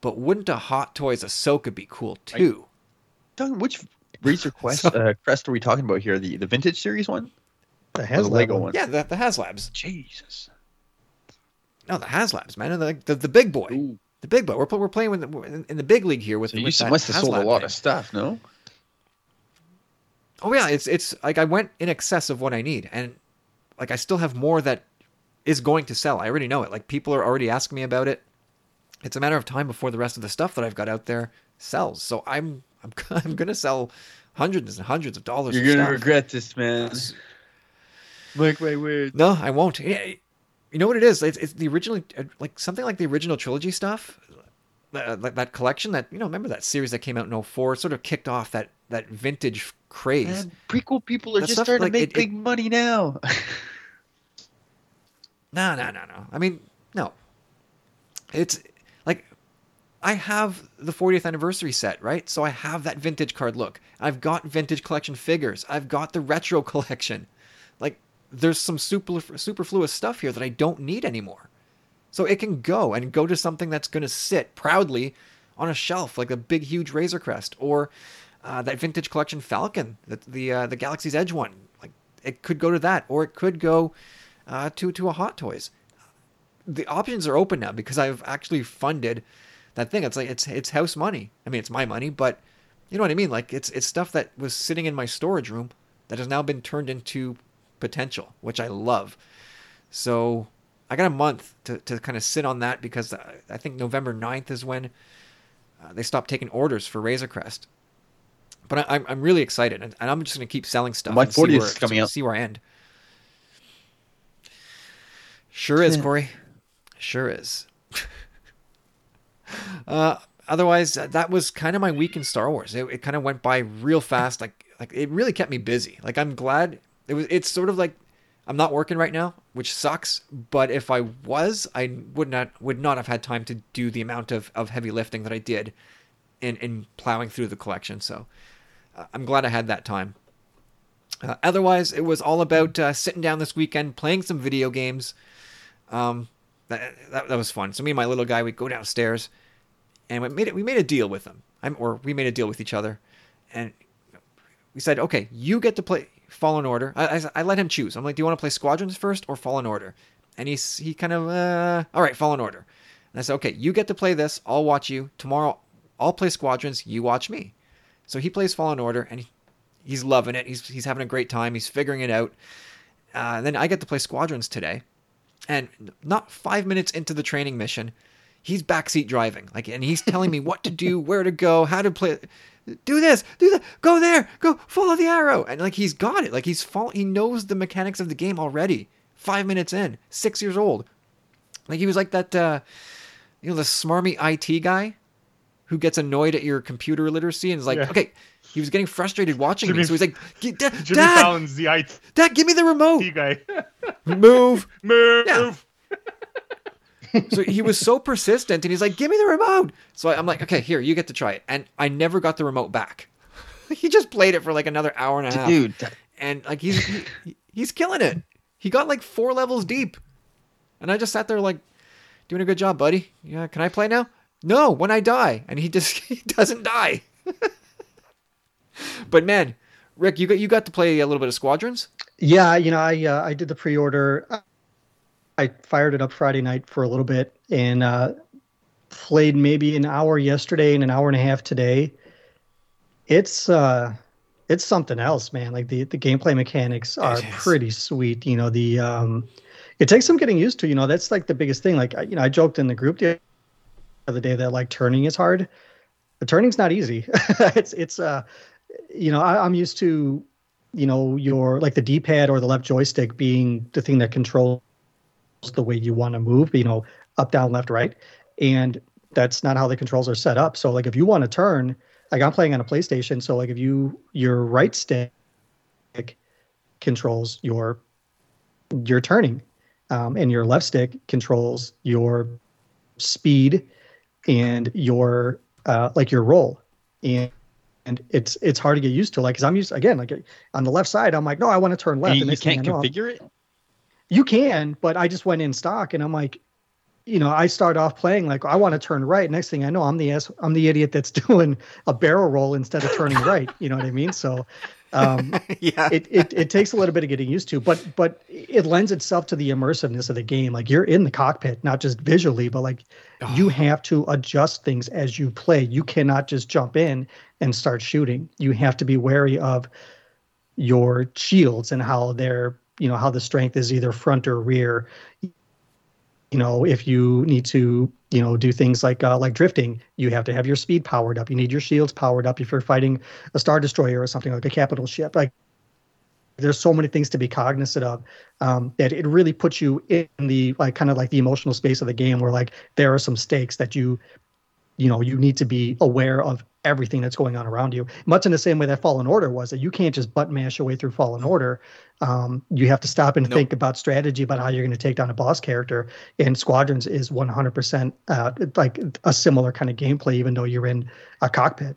But wouldn't a Hot Toys Ahsoka be cool too? Which Razor Crest are we talking about here? The Vintage Series one? The HasLab Lego one? Yeah, the HasLabs. Jesus. No, the HasLabs, man. The big boy. Ooh. The big boy. We're playing with in the big league here. You must have sold a lot of stuff, no? Oh, yeah. It's like I went in excess of what I need. And like I still have more that is going to sell. I already know it. Like people are already asking me about it. It's a matter of time before the rest of the stuff that I've got out there sells. So I'm gonna sell hundreds and hundreds of dollars. You're gonna regret this, man. Make my weird. No, I won't. You know what it is? It's the original, like something like the original trilogy stuff, that collection that, you know, remember that series that came out in 04 sort of kicked off that vintage craze. Man, prequel people are that just stuff, starting like, to make big money now. No. I mean, no. It's like I have the 40th anniversary set, right? So I have that vintage card look. I've got vintage collection figures. I've got the retro collection. Like there's some superfluous stuff here that I don't need anymore. So it can go and go to something that's going to sit proudly on a shelf like a big, huge Razor Crest or that vintage collection Falcon, the Galaxy's Edge one. Like it could go to that, or it could go to a Hot Toys. The options are open now because I've actually funded that thing. It's like it's house money. I mean, it's my money, but you know what I mean. Like it's stuff that was sitting in my storage room that has now been turned into potential, which I love. So I got a month to kind of sit on that because I think November 9th is when they stopped taking orders for Razor Crest. But I'm really excited, and I'm just going to keep selling stuff. My 40th is coming up. See where I end. Sure is, Corey. Sure is. Otherwise, that was kind of my week in Star Wars. It kind of went by real fast. Like it really kept me busy. Like I'm glad it's sort of like I'm not working right now, which sucks. But if I was, I would not have had time to do the amount of heavy lifting that I did in plowing through the collection. So I'm glad I had that time. Otherwise, it was all about sitting down this weekend, playing some video games. That was fun. So me and my little guy, we'd go downstairs, and we made a deal with him. We made a deal with each other, and we said, okay, you get to play Fallen Order. I let him choose. I'm like, do you want to play Squadrons first or Fallen Order? And he kind of, all right, Fallen Order. And I said, okay, you get to play this. I'll watch you. Tomorrow, I'll play Squadrons. You watch me. So he plays Fallen Order, and he's loving it. He's having a great time. He's figuring it out. Then I get to play Squadrons today. And not 5 minutes into the training mission, he's backseat driving. And he's telling me what to do, where to go, how to play. Do this, do that, go there, go, follow the arrow. And he's got it. He knows the mechanics of the game already. 5 minutes in, 6 years old. He was like that, the smarmy IT guy who gets annoyed at your computer literacy and is like, okay. He was getting frustrated watching me, so he's like, Dad, Fallon's the IT. Dad, give me the remote. Guy. Move. Yeah. So he was so persistent, and he's like, give me the remote. So I'm like, okay, here, you get to try it. And I never got the remote back. He just played it for another hour and a half. Dude. And he's killing it. He got 4 levels deep. And I just sat there doing a good job, buddy. Yeah, can I play now? No, when I die. And he doesn't die. But man, Rick, you got to play a little bit of Squadrons? Yeah, I did the pre-order. I fired it up Friday night for a little bit and played maybe an hour yesterday and an hour and a half today. It's something else, man. The gameplay mechanics are pretty sweet. It takes some getting used to. That's the biggest thing. I joked in the group the other day that turning is hard. The turning's not easy. I'm used to, your the D-pad or the left joystick being the thing that controls the way you want to move, up, down, left, right. And that's not how the controls are set up. So if you want to turn, I'm playing on a PlayStation. So if your right stick controls your turning, and your left stick controls your speed and your, your roll. And it's hard to get used to, because I'm used again, on the left side, I'm no, I want to turn left. And you can't configure it? You can, but I just went in stock and I'm I start off playing, I want to turn right. Next thing I know, I'm the idiot that's doing a barrel roll instead of turning right. You know what I mean? So yeah, it takes a little bit of getting used to, but it lends itself to the immersiveness of the game. You're in the cockpit, not just visually, but you have to adjust things as you play. You cannot just jump in and start shooting. You have to be wary of your shields and how they're, how the strength is either front or rear. If you need to, do things like drifting, you have to have your speed powered up. You need your shields powered up. If you're fighting a Star Destroyer or something like a capital ship, There's so many things to be cognizant of that it really puts you in the kind of the emotional space of the game where there are some stakes that you need to be aware of everything that's going on around you, much in the same way that Fallen Order was, that you can't just button mash your way through Fallen Order. You have to stop and think about strategy, about how you're going to take down a boss character. And Squadrons is 100% a similar kind of gameplay, even though you're in a cockpit.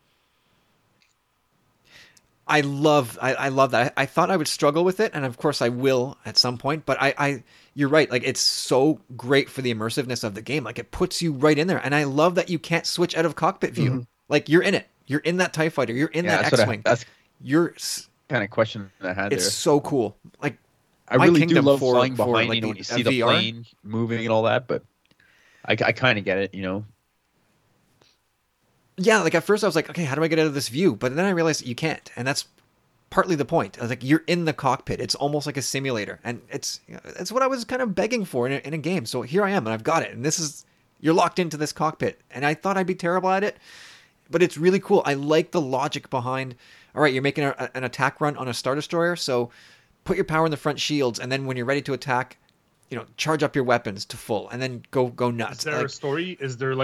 I love that. I thought I would struggle with it, and of course I will at some point, but I you're right. It's so great for the immersiveness of the game. It puts you right in there. And I love that you can't switch out of cockpit view. Mm-hmm. You're in it. You're in that TIE fighter. You're in that X-Wing. That's the kind of question that I had there. It's so cool. I really do love flying behind you when you see the plane moving and all that, but I kind of get it, Yeah, at first I was okay, how do I get out of this view? But then I realized that you can't, and that's partly the point. I was you're in the cockpit. It's almost like a simulator, and it's what I was kind of begging for in a game. So here I am, and I've got it, and you're locked into this cockpit, and I thought I'd be terrible at it, but it's really cool. I like the logic behind, all right, you're making an attack run on a Star Destroyer, so put your power in the front shields, and then when you're ready to attack, charge up your weapons to full and then go nuts. Is there a story? Is there is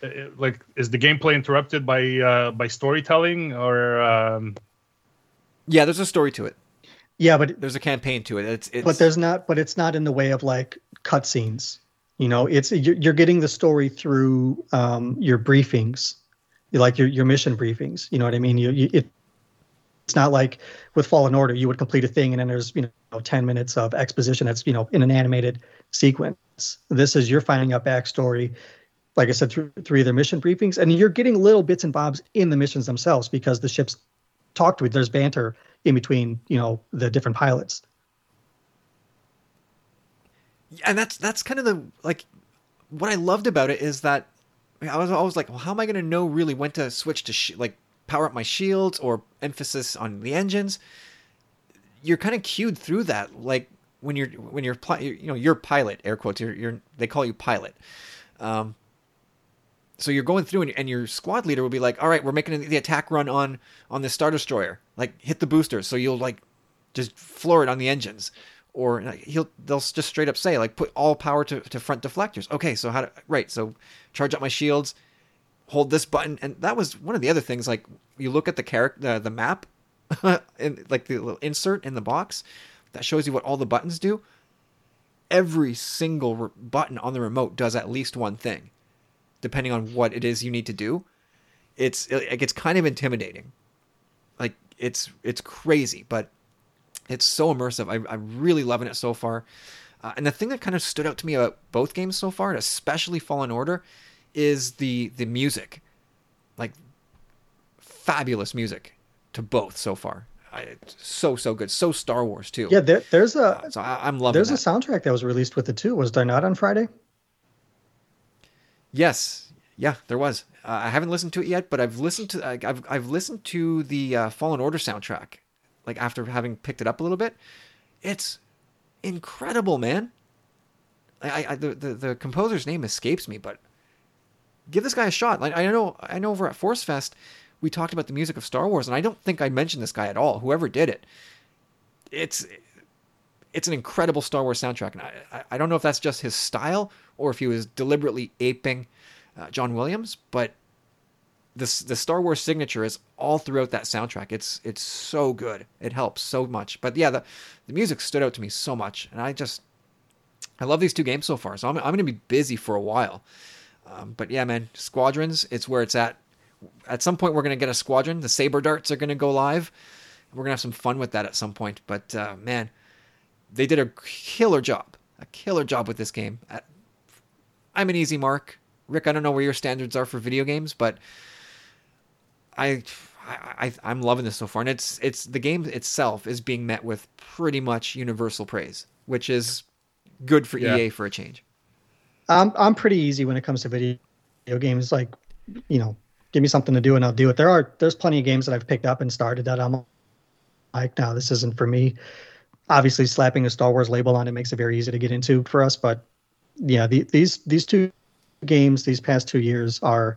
the gameplay interrupted by storytelling or? Yeah, there's a story to it. Yeah, but there's a campaign to it. But there's not. But it's not in the way of cutscenes. You're getting the story through your briefings, your mission briefings. You know what I mean? It's not like with Fallen Order, you would complete a thing and then there's 10 minutes of exposition that's in an animated sequence. This is you're finding out backstory, like I said, through their mission briefings, and you're getting little bits and bobs in the missions themselves because the ships talk to it. There's banter in between the different pilots, and that's kind of the what I loved about it is that I was always well, how am I going to know really when to switch to power up my shields or emphasis on the engines? You're kind of cued through that. When you're pilot, air quotes, they call you pilot. So you're going through and your squad leader will be all right, we're making the attack run on the Star Destroyer, hit the boosters. So you'll just floor it on the engines, or they'll just straight up say put all power to front deflectors. Okay. So so charge up my shields, hold this button. And that was one of the other things, you look at the character, the map, and the little insert in the box that shows you what all the buttons do. Every single button on the remote does at least one thing, depending on what it is you need to do. It gets kind of intimidating. It's crazy, but it's so immersive. I'm really loving it so far. And the thing that kind of stood out to me about both games so far, and especially Fallen Order, is the music. Fabulous music to both so far. So good. So Star Wars too. Yeah, there's a so I'm loving there's that. A soundtrack that was released with it too, was there not, on Friday? Yes. Yeah, there was. I haven't listened to it yet, but I've listened to the Fallen Order soundtrack after having picked it up a little bit. It's incredible, man. The composer's name escapes me, but give this guy a shot. I know over at Force Fest, we talked about the music of Star Wars, and I don't think I mentioned this guy at all, whoever did it. It's an incredible Star Wars soundtrack, and I don't know if that's just his style or if he was deliberately aping John Williams, but the Star Wars signature is all throughout that soundtrack. It's so good. It helps so much. But yeah, the music stood out to me so much, and I love these two games so far, so I'm going to be busy for a while. But yeah, man, Squadrons, it's where it's at. At some point, we're going to get a squadron. The saber darts are going to go live. We're going to have some fun with that at some point. But man, they did a killer job with this game. I'm an easy mark. Rick, I don't know where your standards are for video games, but I'm loving this so far. And it's the game itself is being met with pretty much universal praise, which is good for EA for a change. I'm pretty easy when it comes to video games. Give me something to do and I'll do it. There's plenty of games that I've picked up and started that I'm like, no, this isn't for me. Obviously, slapping a Star Wars label on it makes it very easy to get into for us. But yeah, these two games, these past 2 years are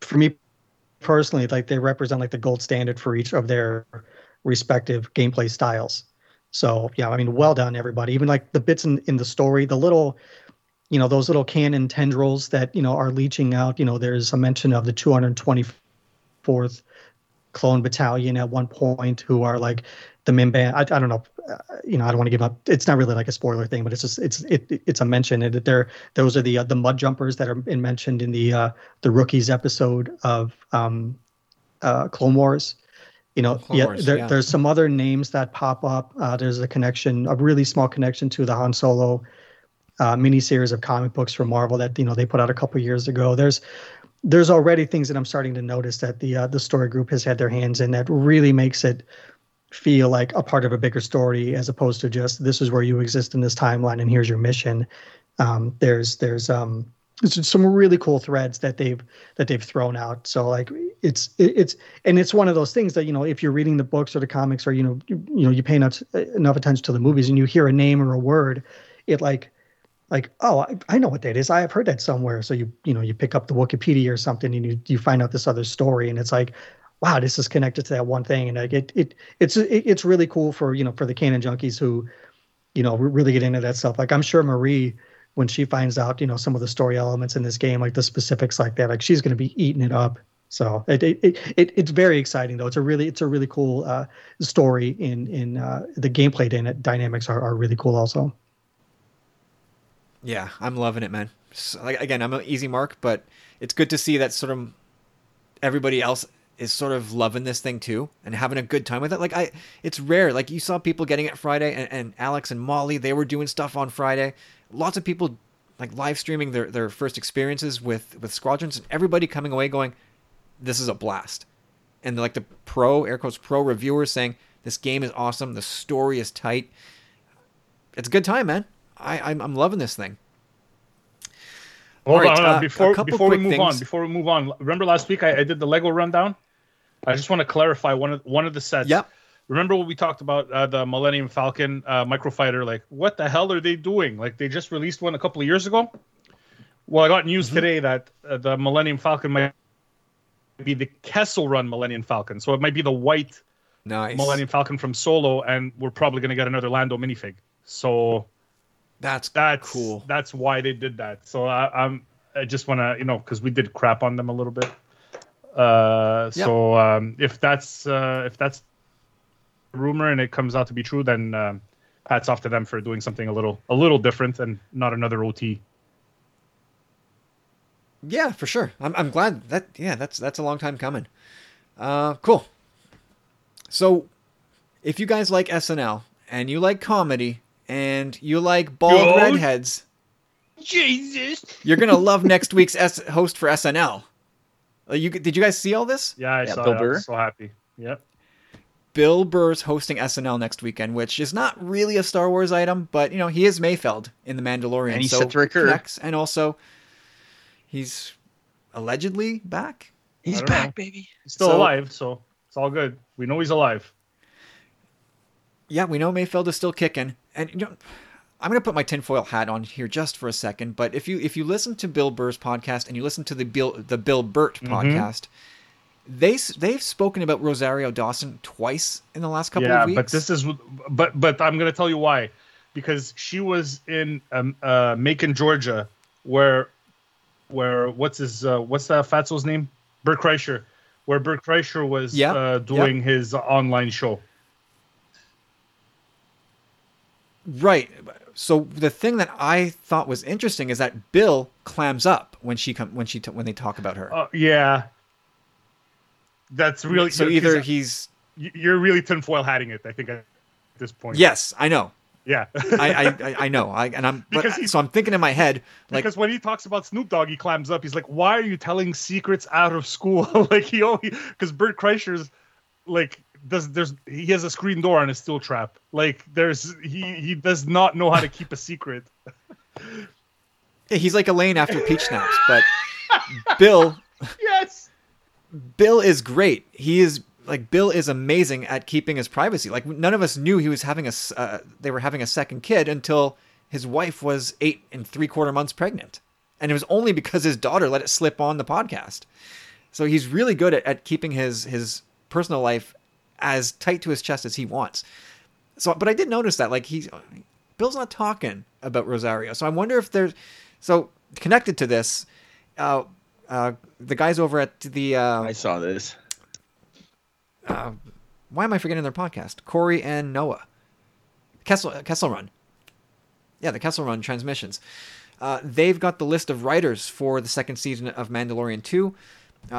for me personally, like they represent like the gold standard for each of their respective gameplay styles. So yeah, I mean, well done everybody. Even like the bits in the story, the little, you know, those little cannon tendrils that, you know, are leaching out. You know, there's a mention of the 224th Clone Battalion at one point, who are like the Mimban. I don't know, you know, I don't want to give up. It's not really like a spoiler thing, but it's just it's a mention that there. Those are the mud jumpers that are mentioned in the Rookies episode of Clone Wars. You know, there's some other names that pop up. There's a connection, a really small connection to the Han Solo miniseries of comic books from Marvel that, you know, they put out a couple years ago. There's already things that I'm starting to notice that the story group has had their hands in that really makes it feel like a part of a bigger story, as opposed to just this is where you exist in this timeline and here's your mission. There's some really cool threads that they've thrown out. So like it's one of those things that, you know, if you're reading the books or the comics, or you know you pay enough attention to the movies and you hear a name or a word, it like oh, I know what that is. I have heard that somewhere. So you pick up the Wikipedia or something and you find out this other story, and it's like, wow, this is connected to that one thing. And like it's really cool for, you know, for the canon junkies who, you know, really get into that stuff. Like I'm sure Marie, when she finds out, you know, some of the story elements in this game, like the specifics like that, like she's going to be eating it up. So it's very exciting though. It's a really cool story in the gameplay dynamics are really cool also. Yeah, I'm loving it, man. So, like, again, I'm an easy mark, but it's good to see that sort of everybody else is sort of loving this thing too and having a good time with it. Like it's rare. Like you saw people getting it Friday, and Alex and Molly, they were doing stuff on Friday. Lots of people like live streaming their first experiences with Squadrons, and everybody coming away going, this is a blast. And like the air quotes pro reviewers saying, this game is awesome. The story is tight. It's a good time, man. I'm loving this thing. Hold on. Before we move on, remember last week I did the Lego rundown? I just want to clarify one of the sets. Yep. Remember what we talked about, the Millennium Falcon microfighter? Like, what the hell are they doing? Like, they just released one a couple of years ago. Well, I got news today that the Millennium Falcon might be the Kessel Run Millennium Falcon. So it might be the white Millennium Falcon from Solo, and we're probably going to get another Lando minifig. So... That's cool. That's why they did that. So I just want to, you know, because we did crap on them a little bit. Yep. So if that's a rumor and it comes out to be true, then hats off to them for doing something a little different and not another OT. Yeah, for sure. I'm glad that. Yeah, that's a long time coming. Cool. So if you guys like SNL and you like comedy, and you like bald redheads, Jesus, you're going to love next week's host for SNL. Did you guys see all this? Yeah, I saw Bill Burr. I'm so happy. Yep. Bill Burr's hosting SNL next weekend, which is not really a Star Wars item, but, you know, he is Mayfeld in The Mandalorian. And he's Rick. And also, he's allegedly back. He's back, baby. He's still alive, so it's all good. We know he's alive. Yeah, we know Mayfeld is still kicking. And, you know, I'm going to put my tinfoil hat on here just for a second, but if you listen to Bill Burr's podcast and you listen to the Bill Burt podcast, they've spoken about Rosario Dawson twice in the last couple of weeks. Yeah, but but I'm going to tell you why, because she was in Macon, Georgia, where what's that fatso's name? Bert Kreischer, where Bert Kreischer was doing his online show. Right. So the thing that I thought was interesting is that Bill clams up when they talk about her. Yeah. That's really... So either he's... You're really tinfoil hatting it, I think, at this point. Yes, I know. Yeah. I know. So I'm thinking in my head... Like, because when he talks about Snoop Dogg, he clams up. He's like, why are you telling secrets out of school? Like, he only... Because Bert Kreischer's, like... he has a screen door on his steel trap. Like he does not know how to keep a secret. He's like Elaine after Peach Snaps, but Bill is great. Bill is amazing at keeping his privacy. Like none of us knew he was having they were having a second kid until his wife was 8 and 3/4 months pregnant. And it was only because his daughter let it slip on the podcast. So he's really good at keeping his personal life as tight to his chest as he wants. So, but I did notice that, like, Bill's not talking about Rosario. So I wonder if there's, so connected to this, the guys over at the, I saw this. Why am I forgetting their podcast? Corey and Noah. Kessel Run. Yeah, the Kessel Run Transmissions. They've got the list of writers for the second season of Mandalorian 2.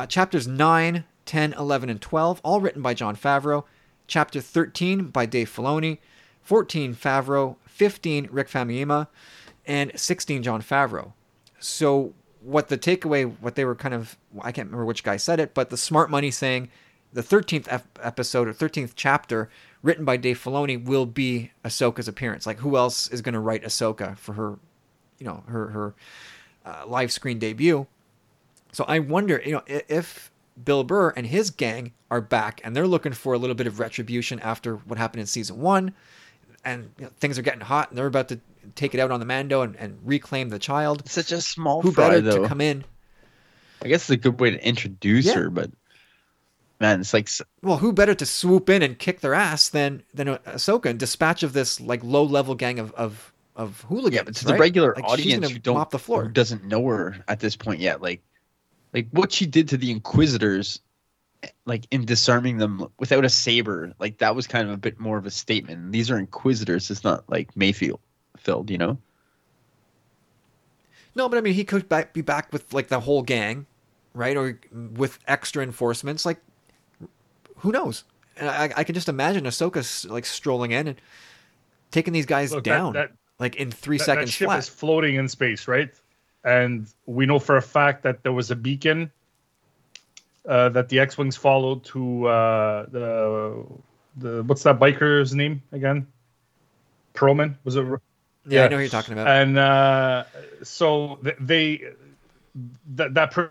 Chapters 9, 10, 11, and 12, all written by Jon Favreau. Chapter 13 by Dave Filoni. 14, Favreau. 15, Rick Famuyiwa. And 16, Jon Favreau. So what the takeaway, what they were kind of, I can't remember which guy said it, but the smart money saying the 13th episode or 13th chapter written by Dave Filoni will be Ahsoka's appearance. Like, who else is going to write Ahsoka for her, you know, her live screen debut? So I wonder, you know, if Bill Burr and his gang are back and they're looking for a little bit of retribution after what happened in season one, and you know, things are getting hot and they're about to take it out on the Mando and reclaim the child. It's such a small fry, better though, to come in? I guess it's a good way to introduce her, but man, it's like, well, who better to swoop in and kick their ass than Ahsoka and dispatch of this like low level gang of hooligans? Yeah, but to the regular audience who don't mop the floor, who doesn't know her at this point yet, like what she did to the Inquisitors, like in disarming them without a saber, like that was kind of a bit more of a statement. These are Inquisitors; it's not like Mayfield, you know. No, but I mean, he could be back with like the whole gang, right? Or with extra enforcements, like. Who knows? And I can just imagine Ahsoka like strolling in and taking these guys down like in three seconds. That ship flat is floating in space, right? And we know for a fact that there was a beacon that the X-wings followed to the what's that biker's name again? Perlman, was it? Yeah, I know who you're talking about. And so that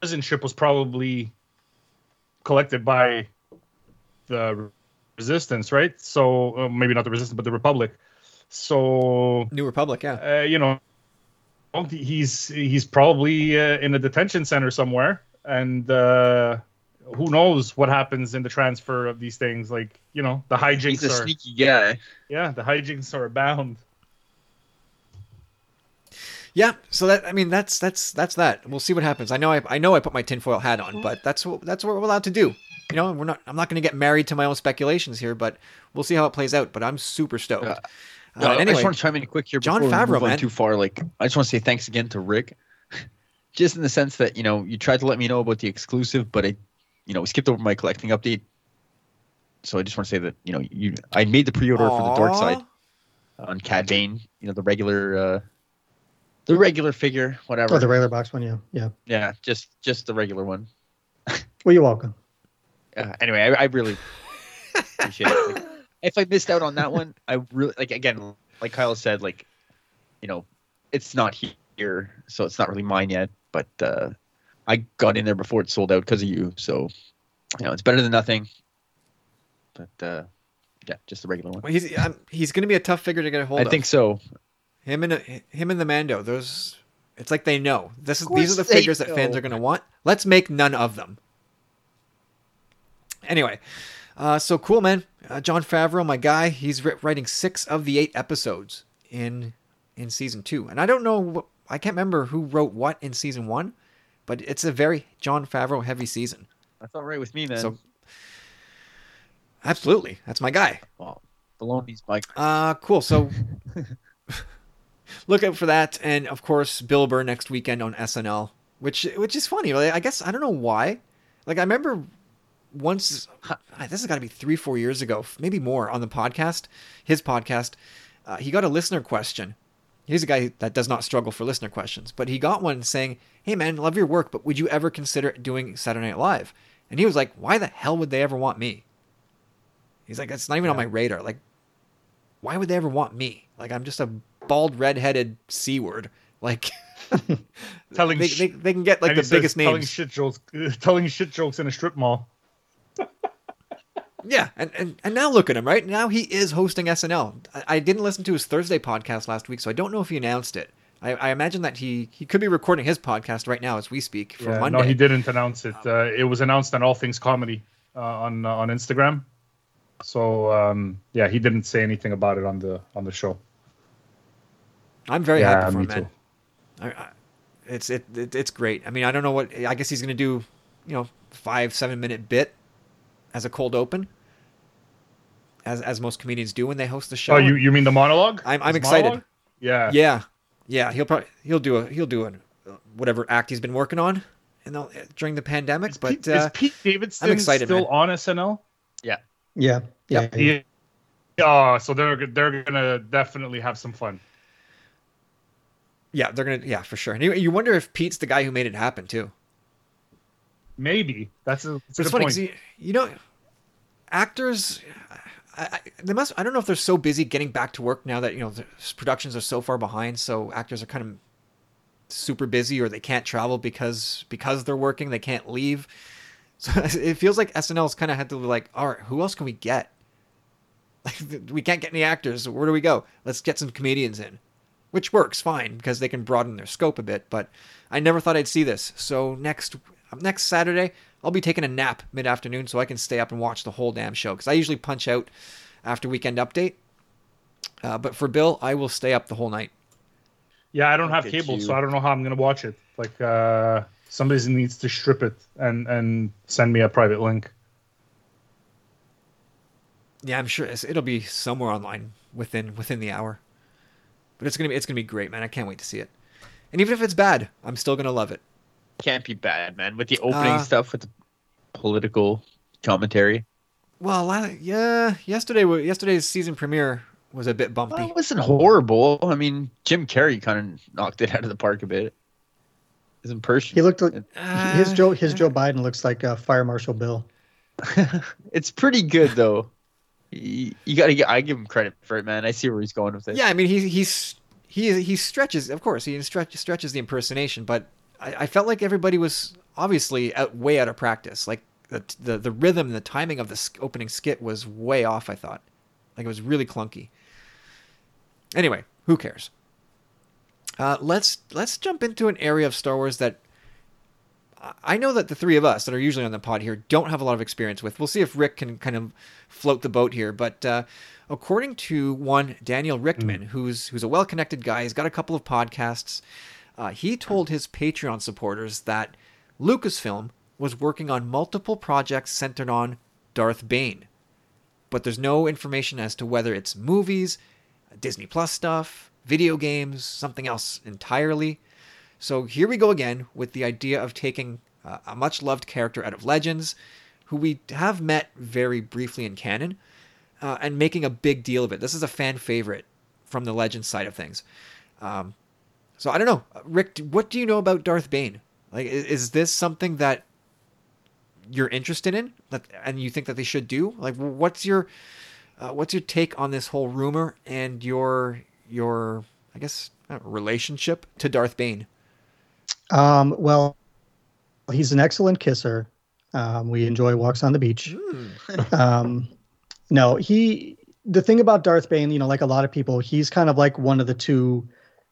prison ship was probably collected by the Resistance, right? So maybe not the Resistance, but the Republic. So New Republic, yeah. You know, he's probably in a detention center somewhere, and who knows what happens in the transfer of these things? Like, you know, the hijinks. He's a sneaky guy. Yeah, the hijinks are abound. Yeah, so that, I mean, that's that. We'll see what happens. I know I put my tinfoil hat on, but that's what we're allowed to do. You know, I'm not going to get married to my own speculations here, but we'll see how it plays out. But I'm super stoked. Anyway, I just want to chime in quick here before we move on too far. Like, I just want to say thanks again to Rick, just in the sense that, you know, you tried to let me know about the exclusive, but we skipped over my collecting update. So I just want to say that, you know, I made the pre-order for the Dark Side on Cad Bane. You know, the regular figure, whatever. Oh, the regular box one, yeah. Yeah, just the regular one. Well, you're welcome. Anyway, I really appreciate it. Like, if I missed out on that one, I really, like, again, like Kyle said, like, you know, it's not here, so it's not really mine yet. But I got in there before it sold out because of you, so you know, it's better than nothing. But yeah, just the regular one. Well, he's going to be a tough figure to get a hold of. I think so. Him and the Mando, those, it's like they know. These are the figures that fans are going to want. Let's make none of them. Anyway, so cool, man. Jon Favreau, my guy, he's writing 6 of the 8 episodes in season 2. And I don't know, I can't remember who wrote what in season 1, but it's a very Jon Favreau heavy season. That's all right with me, man. So, absolutely. That's my guy. Well, Baloney's my guy. Cool, so... Look out for that, and of course Bill Burr next weekend on SNL, which is funny. Like, I guess I don't know why. Like, I remember once, this has got to be 3-4 years ago, maybe more, on the podcast, his podcast. He got a listener question. He's a guy that does not struggle for listener questions, but he got one saying, "Hey man, love your work, but would you ever consider doing Saturday Night Live?" And he was like, "Why the hell would they ever want me?" He's like, "That's not even on my radar. Like, why would they ever want me? Like, I'm just a bald, redheaded C-word." Like, telling they can get like the biggest names. Telling shit jokes in a strip mall. Yeah, and now look at him, right? Now he is hosting SNL. I didn't listen to his Thursday podcast last week, so I don't know if he announced it. I imagine that he could be recording his podcast right now as we speak for Monday. No, he didn't announce it. It was announced on All Things Comedy on Instagram. So, yeah, he didn't say anything about it on the show. I'm very happy for him, man. It's great. I mean, I don't know what, I guess he's going to do, 5-7 minute bit as a cold open. As most comedians do when they host the show. Oh, you mean the monologue? I'm excited. Monologue? Yeah. Yeah. Yeah, he'll do whatever act he's been working on during the pandemic. Is Pete Davidson still on SNL? Yeah. So they're gonna definitely have some fun. Yeah, for sure. And you wonder if Pete's the guy who made it happen too. Maybe that's a good point. Actors. I don't know if they're so busy getting back to work now that the productions are so far behind. So actors are kind of super busy, or they can't travel because they're working. They can't leave. So it feels like SNL's kind of had to be like, all right, who else can we get? We can't get any actors. So where do we go? Let's get some comedians in, which works fine because they can broaden their scope a bit. But I never thought I'd see this. So next Saturday, I'll be taking a nap mid-afternoon so I can stay up and watch the whole damn show, because I usually punch out after Weekend Update. But for Bill, I will stay up the whole night. Yeah, I don't have cable, so I don't know how I'm going to watch it. Like, somebody needs to strip it and send me a private link. Yeah, I'm sure it'll be somewhere online within the hour. But it's gonna be great, man. I can't wait to see it. And even if it's bad, I'm still going to love it. Can't be bad, man. With the opening stuff, with the political commentary. Well, yeah. Yesterday's season premiere was a bit bumpy. Well, it wasn't horrible. I mean, Jim Carrey kind of knocked it out of the park a bit. His impression. He looked like Joe Biden looks like Fire Marshal Bill. It's pretty good though. You got to. I give him credit for it, man. I see where he's going with it. Yeah, I mean, he stretches. Of course, he stretches the impersonation, but. I felt like everybody was obviously way out of practice. Like the rhythm, the timing of the opening skit was way off, I thought. Like it was really clunky. Anyway, who cares? Let's jump into an area of Star Wars that I know that the three of us that are usually on the pod here don't have a lot of experience with. We'll see if Rick can kind of float the boat here. But according to one Daniel Richtman, who's a well-connected guy, he's got a couple of podcasts. He told his Patreon supporters that Lucasfilm was working on multiple projects centered on Darth Bane, but there's no information as to whether it's movies, Disney Plus stuff, video games, something else entirely. So here we go again with the idea of taking a much-loved character out of Legends, who we have met very briefly in canon, and making a big deal of it. This is a fan favorite from the Legends side of things. So I don't know, Rick, what do you know about Darth Bane? Like, is this something that you're interested in and you think that they should do? Like, what's your take on this whole rumor and your I guess, relationship to Darth Bane? Well, he's an excellent kisser. We enjoy walks on the beach. No, the thing about Darth Bane, like a lot of people, he's kind of like one of the two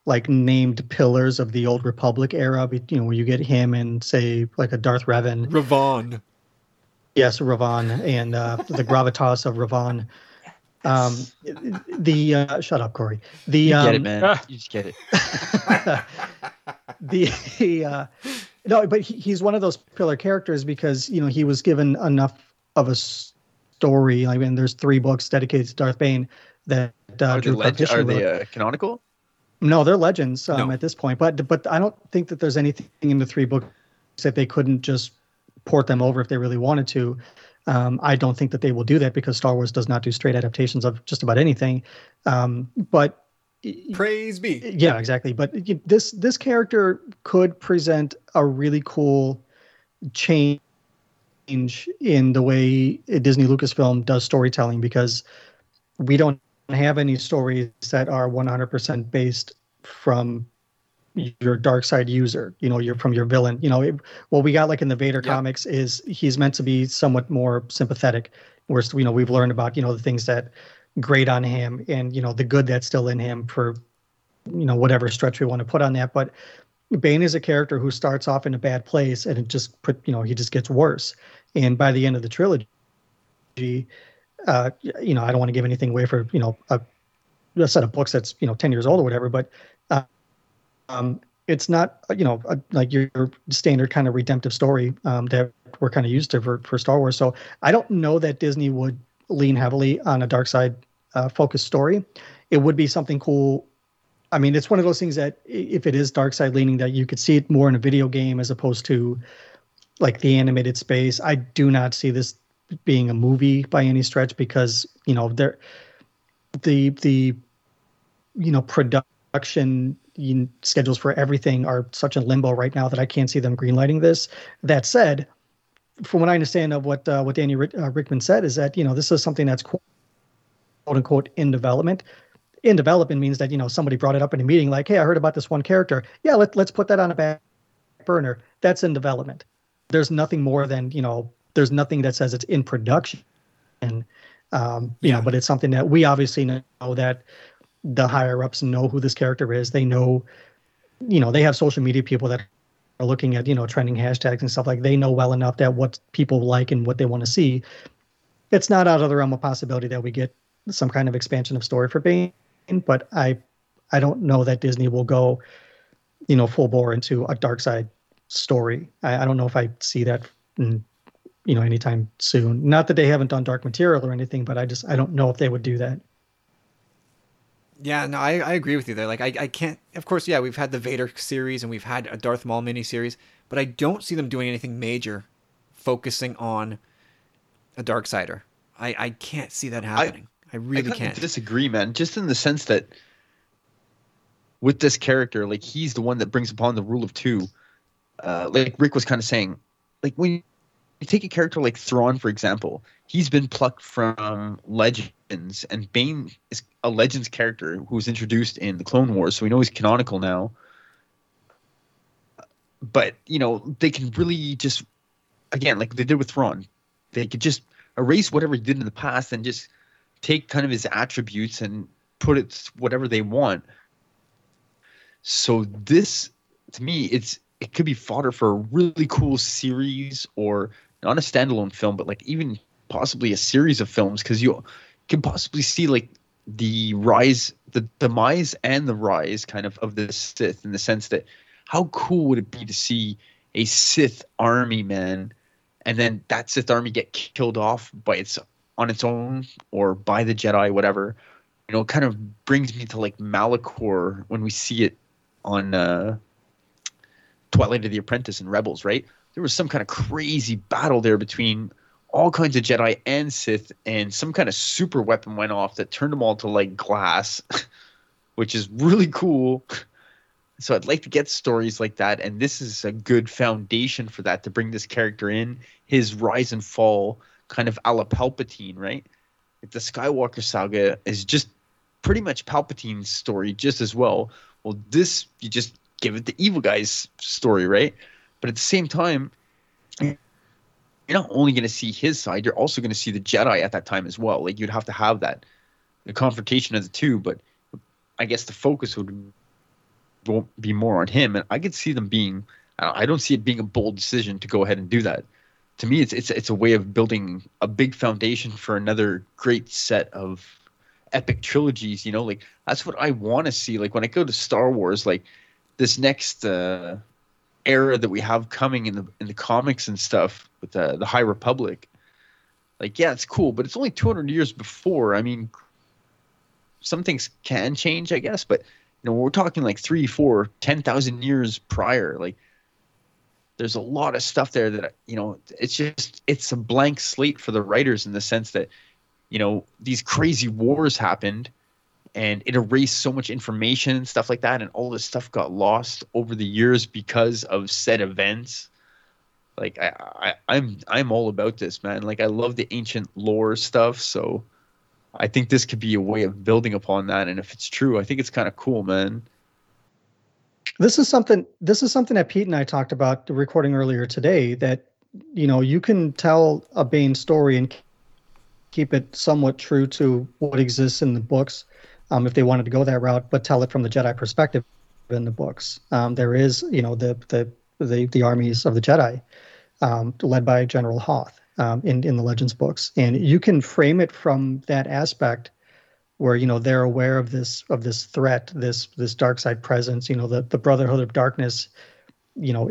like named pillars of the old Republic era, where you get him and say like a Darth Revan. Revan. Yes, Revan, and the gravitas of Revan. Shut up, Corey. You get it, man. You just get it. He's one of those pillar characters because he was given enough of a story. I mean, there's 3 books dedicated to Darth Bane that are they canonical? No, they're legends at this point, but I don't think that there's anything in the 3 books that they couldn't just port them over if they really wanted to. I don't think that they will do that because Star Wars does not do straight adaptations of just about anything. But praise be. Yeah, exactly. But this character could present a really cool change in the way Disney Lucasfilm does storytelling, because we don't have any stories that are 100% based from your dark side user, from your villain. What we got like in the Vader comics is he's meant to be somewhat more sympathetic, whereas we've learned about the things that grate on him and the good that's still in him for you know, whatever stretch we want to put on that. But Bane is a character who starts off in a bad place, and it just he just gets worse. And by the end of the trilogy, I don't want to give anything away for, a set of books that's, 10 years old or whatever, but it's not, like your standard kind of redemptive story that we're kind of used to for Star Wars. So I don't know that Disney would lean heavily on a dark side focused story. It would be something cool. I mean, it's one of those things that if it is dark side leaning, that you could see it more in a video game as opposed to like the animated space. I do not see this being a movie by any stretch, because the production schedules for everything are such a limbo right now that I can't see them greenlighting this. That said, from what I understand of what Danny Rickman said is that this is something that's quote unquote in development. In development means that somebody brought it up in a meeting, like, hey, I heard about this one character. Yeah, let's put that on a back burner. That's in development. There's nothing more than There's nothing that says it's in production, and but it's something that we obviously know that the higher ups know who this character is. They know, they have social media people that are looking at trending hashtags and stuff like. They know well enough that what people like and what they want to see. It's not out of the realm of possibility that we get some kind of expansion of story for Bane, but I don't know that Disney will go, full bore into a dark side story. I don't know if I see that. Anytime soon. Not that they haven't done dark material or anything, but I don't know if they would do that. Yeah, no, I agree with you there. Like I can't, of course, yeah, we've had the Vader series and we've had a Darth Maul miniseries, but I don't see them doing anything major focusing on a Darksider. I can't see that happening. I really can't. I disagree, man, just in the sense that with this character, like he's the one that brings upon the rule of two. Like Rick was kind of saying, like when you take a character like Thrawn, for example. He's been plucked from Legends, and Bane is a Legends character who was introduced in the Clone Wars, so we know he's canonical now. But, they can really just, again, like they did with Thrawn, they could just erase whatever he did in the past and just take kind of his attributes and put it whatever they want. So this, to me, it could be fodder for a really cool series, or not a standalone film, but like even possibly a series of films, because you can possibly see like the rise, the demise and the rise kind of the Sith, in the sense that how cool would it be to see a Sith army, man, and then that Sith army get killed off on its own or by the Jedi, whatever. It kind of brings me to like Malachor when we see it on Twilight of the Apprentice and Rebels, right? There was some kind of crazy battle there between all kinds of Jedi and Sith, and some kind of super weapon went off that turned them all to like glass, which is really cool. So I'd like to get stories like that, and this is a good foundation for that, to bring this character in, his rise and fall, kind of a la Palpatine, right? The Skywalker saga is just pretty much Palpatine's story just as well. Well, this, you just give it the evil guy's story, right? But at the same time, you're not only going to see his side, you're also going to see the Jedi at that time as well. Like, you'd have to have that, the confrontation of the two, but I guess the focus would be more on him. And I could see them being, I don't see it being a bold decision to go ahead and do that. To me, it's a way of building a big foundation for another great set of epic trilogies, like that's what I want to see. Like when I go to Star Wars, like this next era that we have coming in the comics and stuff with the High Republic, like, yeah, it's cool, but it's only 200 years before. I mean, some things can change, I guess, but we're talking like 3, 4, 10,000 years prior. Like, there's a lot of stuff there that it's a blank slate for the writers, in the sense that these crazy wars happened. And it erased so much information and stuff like that. And all this stuff got lost over the years because of said events. Like, I'm all about this, man. Like, I love the ancient lore stuff. So I think this could be a way of building upon that. And if it's true, I think it's kind of cool, man. This is something that Pete and I talked about recording earlier today, that, you can tell a Bane story and keep it somewhat true to what exists in the books. if they wanted to go that route, but tell it from the Jedi perspective in the books. There is, you know, the armies of the Jedi, led by General Hoth, in the Legends books, and you can frame it from that aspect, where, you know, they're aware of this threat, this dark side presence. You know, the Brotherhood of Darkness, you know,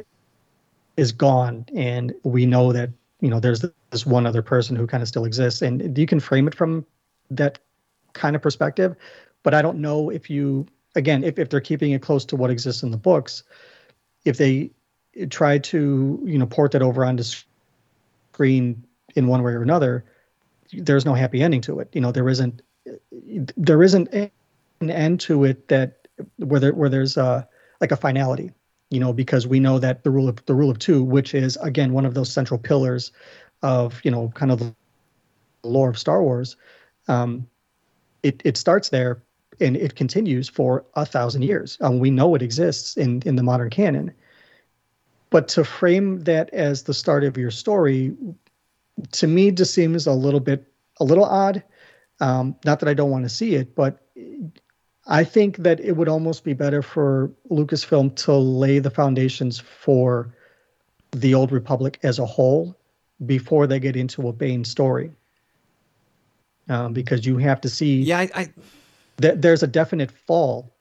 is gone, and we know that, you know, there's this one other person who kind of still exists, and you can frame it from that kind of perspective. But I don't know if you, again, if they're keeping it close to what exists in the books, if they try to, you know, port that over onto screen in one way or another, there's no happy ending to it. You know, there isn't an end to it that where there's like a finality, you know, because we know that the rule of two, which is, again, one of those central pillars of, you know, kind of the lore of Star Wars, it starts there and it continues for 1,000 years. We know it exists in the modern canon, but to frame that as the start of your story, to me, just seems a little odd. Not that I don't want to see it, but I think that it would almost be better for Lucasfilm to lay the foundations for the Old Republic as a whole before they get into a Bane story. Because you have to see there's a definite fall,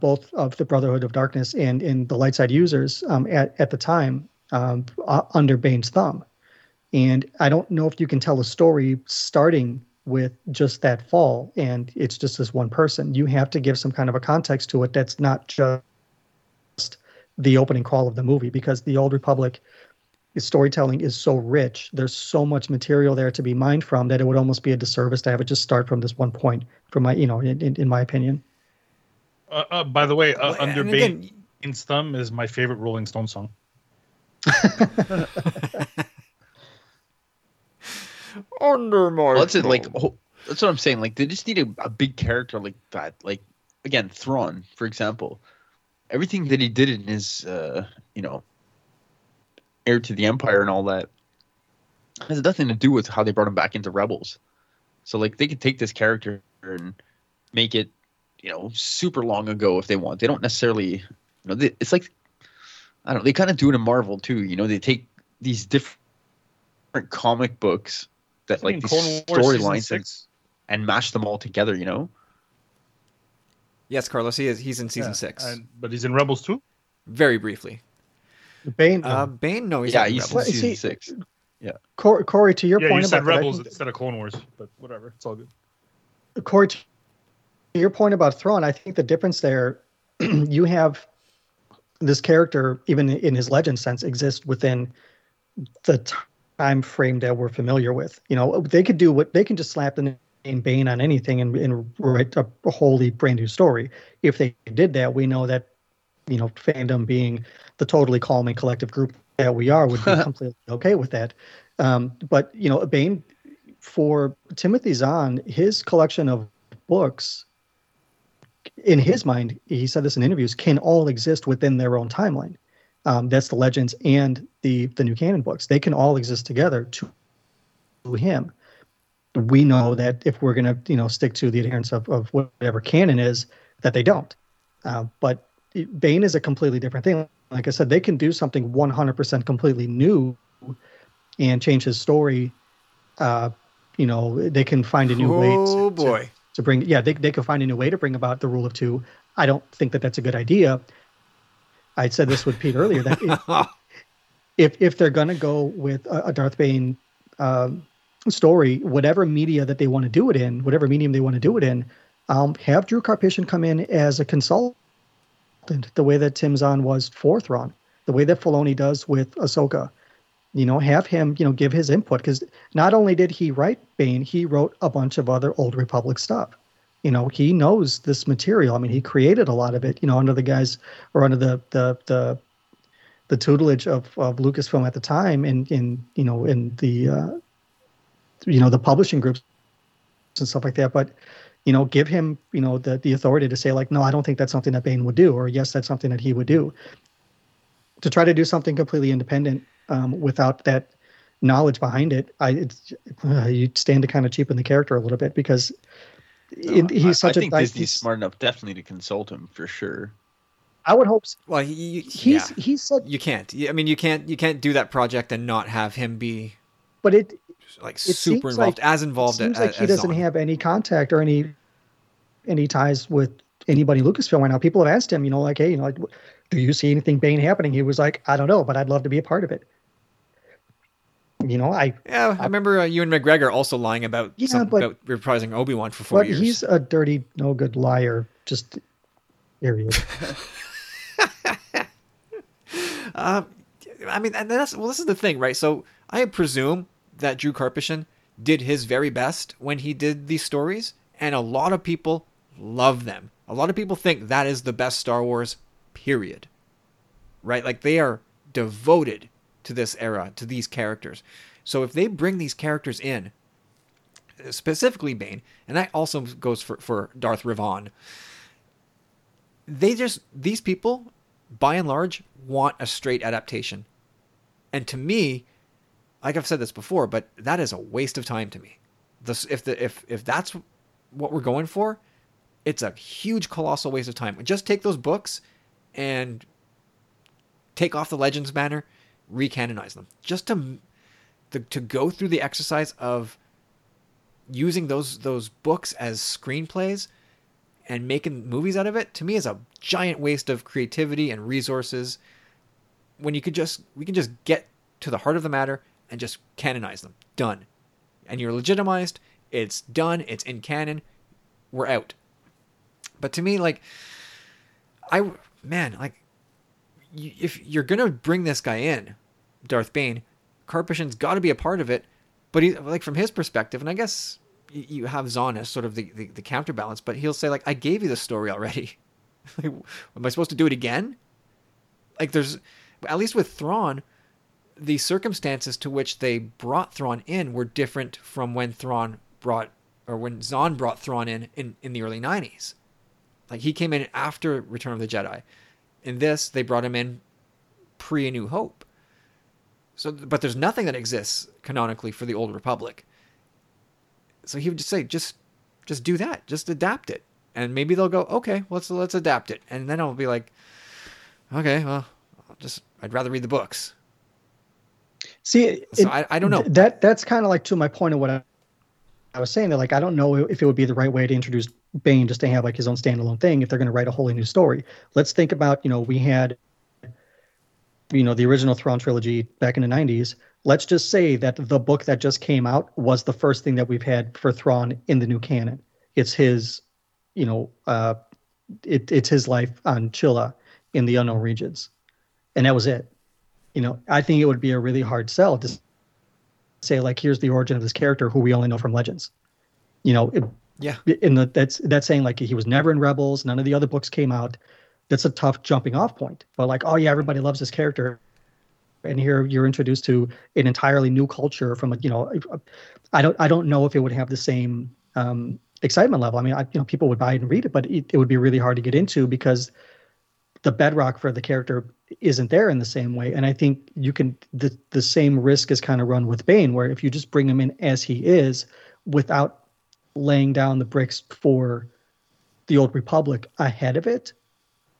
both of the Brotherhood of Darkness and in the light side users at the time, under Bane's thumb. And I don't know if you can tell a story starting with just that fall and it's just this one person. You have to give some kind of a context to it that's not just the opening crawl of the movie, because the Old Republic storytelling is so rich. There's so much material there to be mined from that it would almost be a disservice to have it just start from this one point, from my, you know, in my opinion. By the way, Under Bane's Thumb is my favorite Rolling Stone song. Under my thumb. Like, oh, that's what I'm saying. Like, they just need a big character like that. Like, again, Thrawn, for example. Everything that he did in his, you know, Heir to the Empire and all that has nothing to do with how they brought him back into Rebels. So, like, they could take this character and make it, you know, super long ago if they want. They don't necessarily, you know, it's like, I don't know, they kind of do it in Marvel too. You know, they take these different comic books that, like, these storylines and mash them all together, you know? Yes, Carlos, he's in season 6. But he's in Rebels too? Very briefly. Bane? No, he's in Rebels. He's in season 6. Yeah. Corey, to your point about Rebels instead of Clone Wars, but whatever, it's all good. Corey, to your point about Thrawn, I think the difference there, you have this character, even in his legend sense, exists within the time frame that we're familiar with. You know, they could do what they can, just slap the name Bane on anything and write a wholly brand new story. If they did that, we know that, you know, fandom, being the totally calm and collective group that we are, would be completely okay with that. But, you know, Bane, for Timothy Zahn, his collection of books, in his mind, he said this in interviews, can all exist within their own timeline. That's the Legends and the new canon books. They can all exist together to him. We know that if we're going to, you know, stick to the adherence of whatever canon is, that they don't. But Bane is a completely different thing. Like I said, they can do something 100% completely new and change his story. You know, they can find a new way to bring. Yeah, they can find a new way to bring about the rule of two. I don't think that that's a good idea. I said this with Pete earlier, that if they're going to go with a Darth Bane story, whatever media that they want to do it in, whatever medium they want to do it in, have Drew Karpyshyn come in as a consultant, the way that Tim Zahn was for Thrawn, the way that Filoni does with Ahsoka. You know, have him, you know, give his input, because not only did he write Bane, he wrote a bunch of other Old Republic stuff. You know, he knows this material. I mean, he created a lot of it, you know, under the guise, or under the tutelage of Lucasfilm at the time, and in the publishing groups and stuff like that. But, you know, give him, you know, the authority to say, like, no, I don't think that's something that Bane would do, or yes, that's something that he would do. To try to do something completely independent without that knowledge behind it, you stand to kind of cheapen the character a little bit, because I think Disney's smart enough definitely to consult him for sure. I would hope so. Well, he said you can't. I mean, you can't do that project and not have him be. But it like it super involved, like, as involved. It seems as, like he doesn't have any contact or any ties with anybody in Lucasfilm right now. People have asked him, like, hey, do you see anything Bane happening? He was like, I don't know, but I'd love to be a part of it. I remember Ewan McGregor also lying about reprising Obi-Wan for 4 years. He's a dirty, no good liar. Just period. I mean, and this is the thing, right? So I presume that Drew Karpyshyn did his very best when he did these stories, and a lot of people love them. A lot of people think that is the best Star Wars, period. Right? Like, they are devoted to this era, to these characters. So if they bring these characters in, specifically Bane, and that also goes for Darth Revan, these people, by and large, want a straight adaptation. And to me, like I've said this before, but that is a waste of time to me. If that's what we're going for, it's a huge, colossal waste of time. Just take those books and take off the Legends banner, recanonize them. Just to go through the exercise of using those books as screenplays and making movies out of it, to me, is a giant waste of creativity and resources when we can just get to the heart of the matter and just canonize them. Done. And you're legitimized. It's done. It's in canon. We're out. But to me, like, if you're going to bring this guy in, Darth Bane, Karpyshyn's got to be a part of it. But he, like, from his perspective, and I guess you have Zahn as sort of the counterbalance, but he'll say, like, I gave you the story already. Like, am I supposed to do it again? Like, there's, at least with Thrawn, the circumstances to which they brought Thrawn in were different from when Zahn brought Thrawn in the early 90s. Like, he came in after Return of the Jedi. In this, they brought him in pre A New Hope. So, but there's nothing that exists canonically for the Old Republic. So he would just say, just do that. Just adapt it. And maybe they'll go, okay, let's adapt it. And then I'll be like, okay, well, I'd rather read the books. See, so I don't know. That's kind of like to my point of what I was saying. That, like, I don't know if it would be the right way to introduce Bane just to have, like, his own standalone thing if they're going to write a wholly new story. Let's think about, we had, the original Thrawn trilogy back in the 90s. Let's just say that the book that just came out was the first thing that we've had for Thrawn in the new canon. It's his, it's his life on Chilla in the Unknown Regions, and that was it. I think it would be a really hard sell to say, like, here's the origin of this character who we only know from Legends. That's saying, like, he was never in Rebels. None of the other books came out. That's a tough jumping off point. But, like, oh yeah, everybody loves this character. And here you're introduced to an entirely new culture from I don't know if it would have the same excitement level. I mean, people would buy it and read it, but it would be really hard to get into because the bedrock for the character isn't there in the same way. And I think the same risk is kind of run with Bane, where if you just bring him in as he is without laying down the bricks for the Old Republic ahead of it,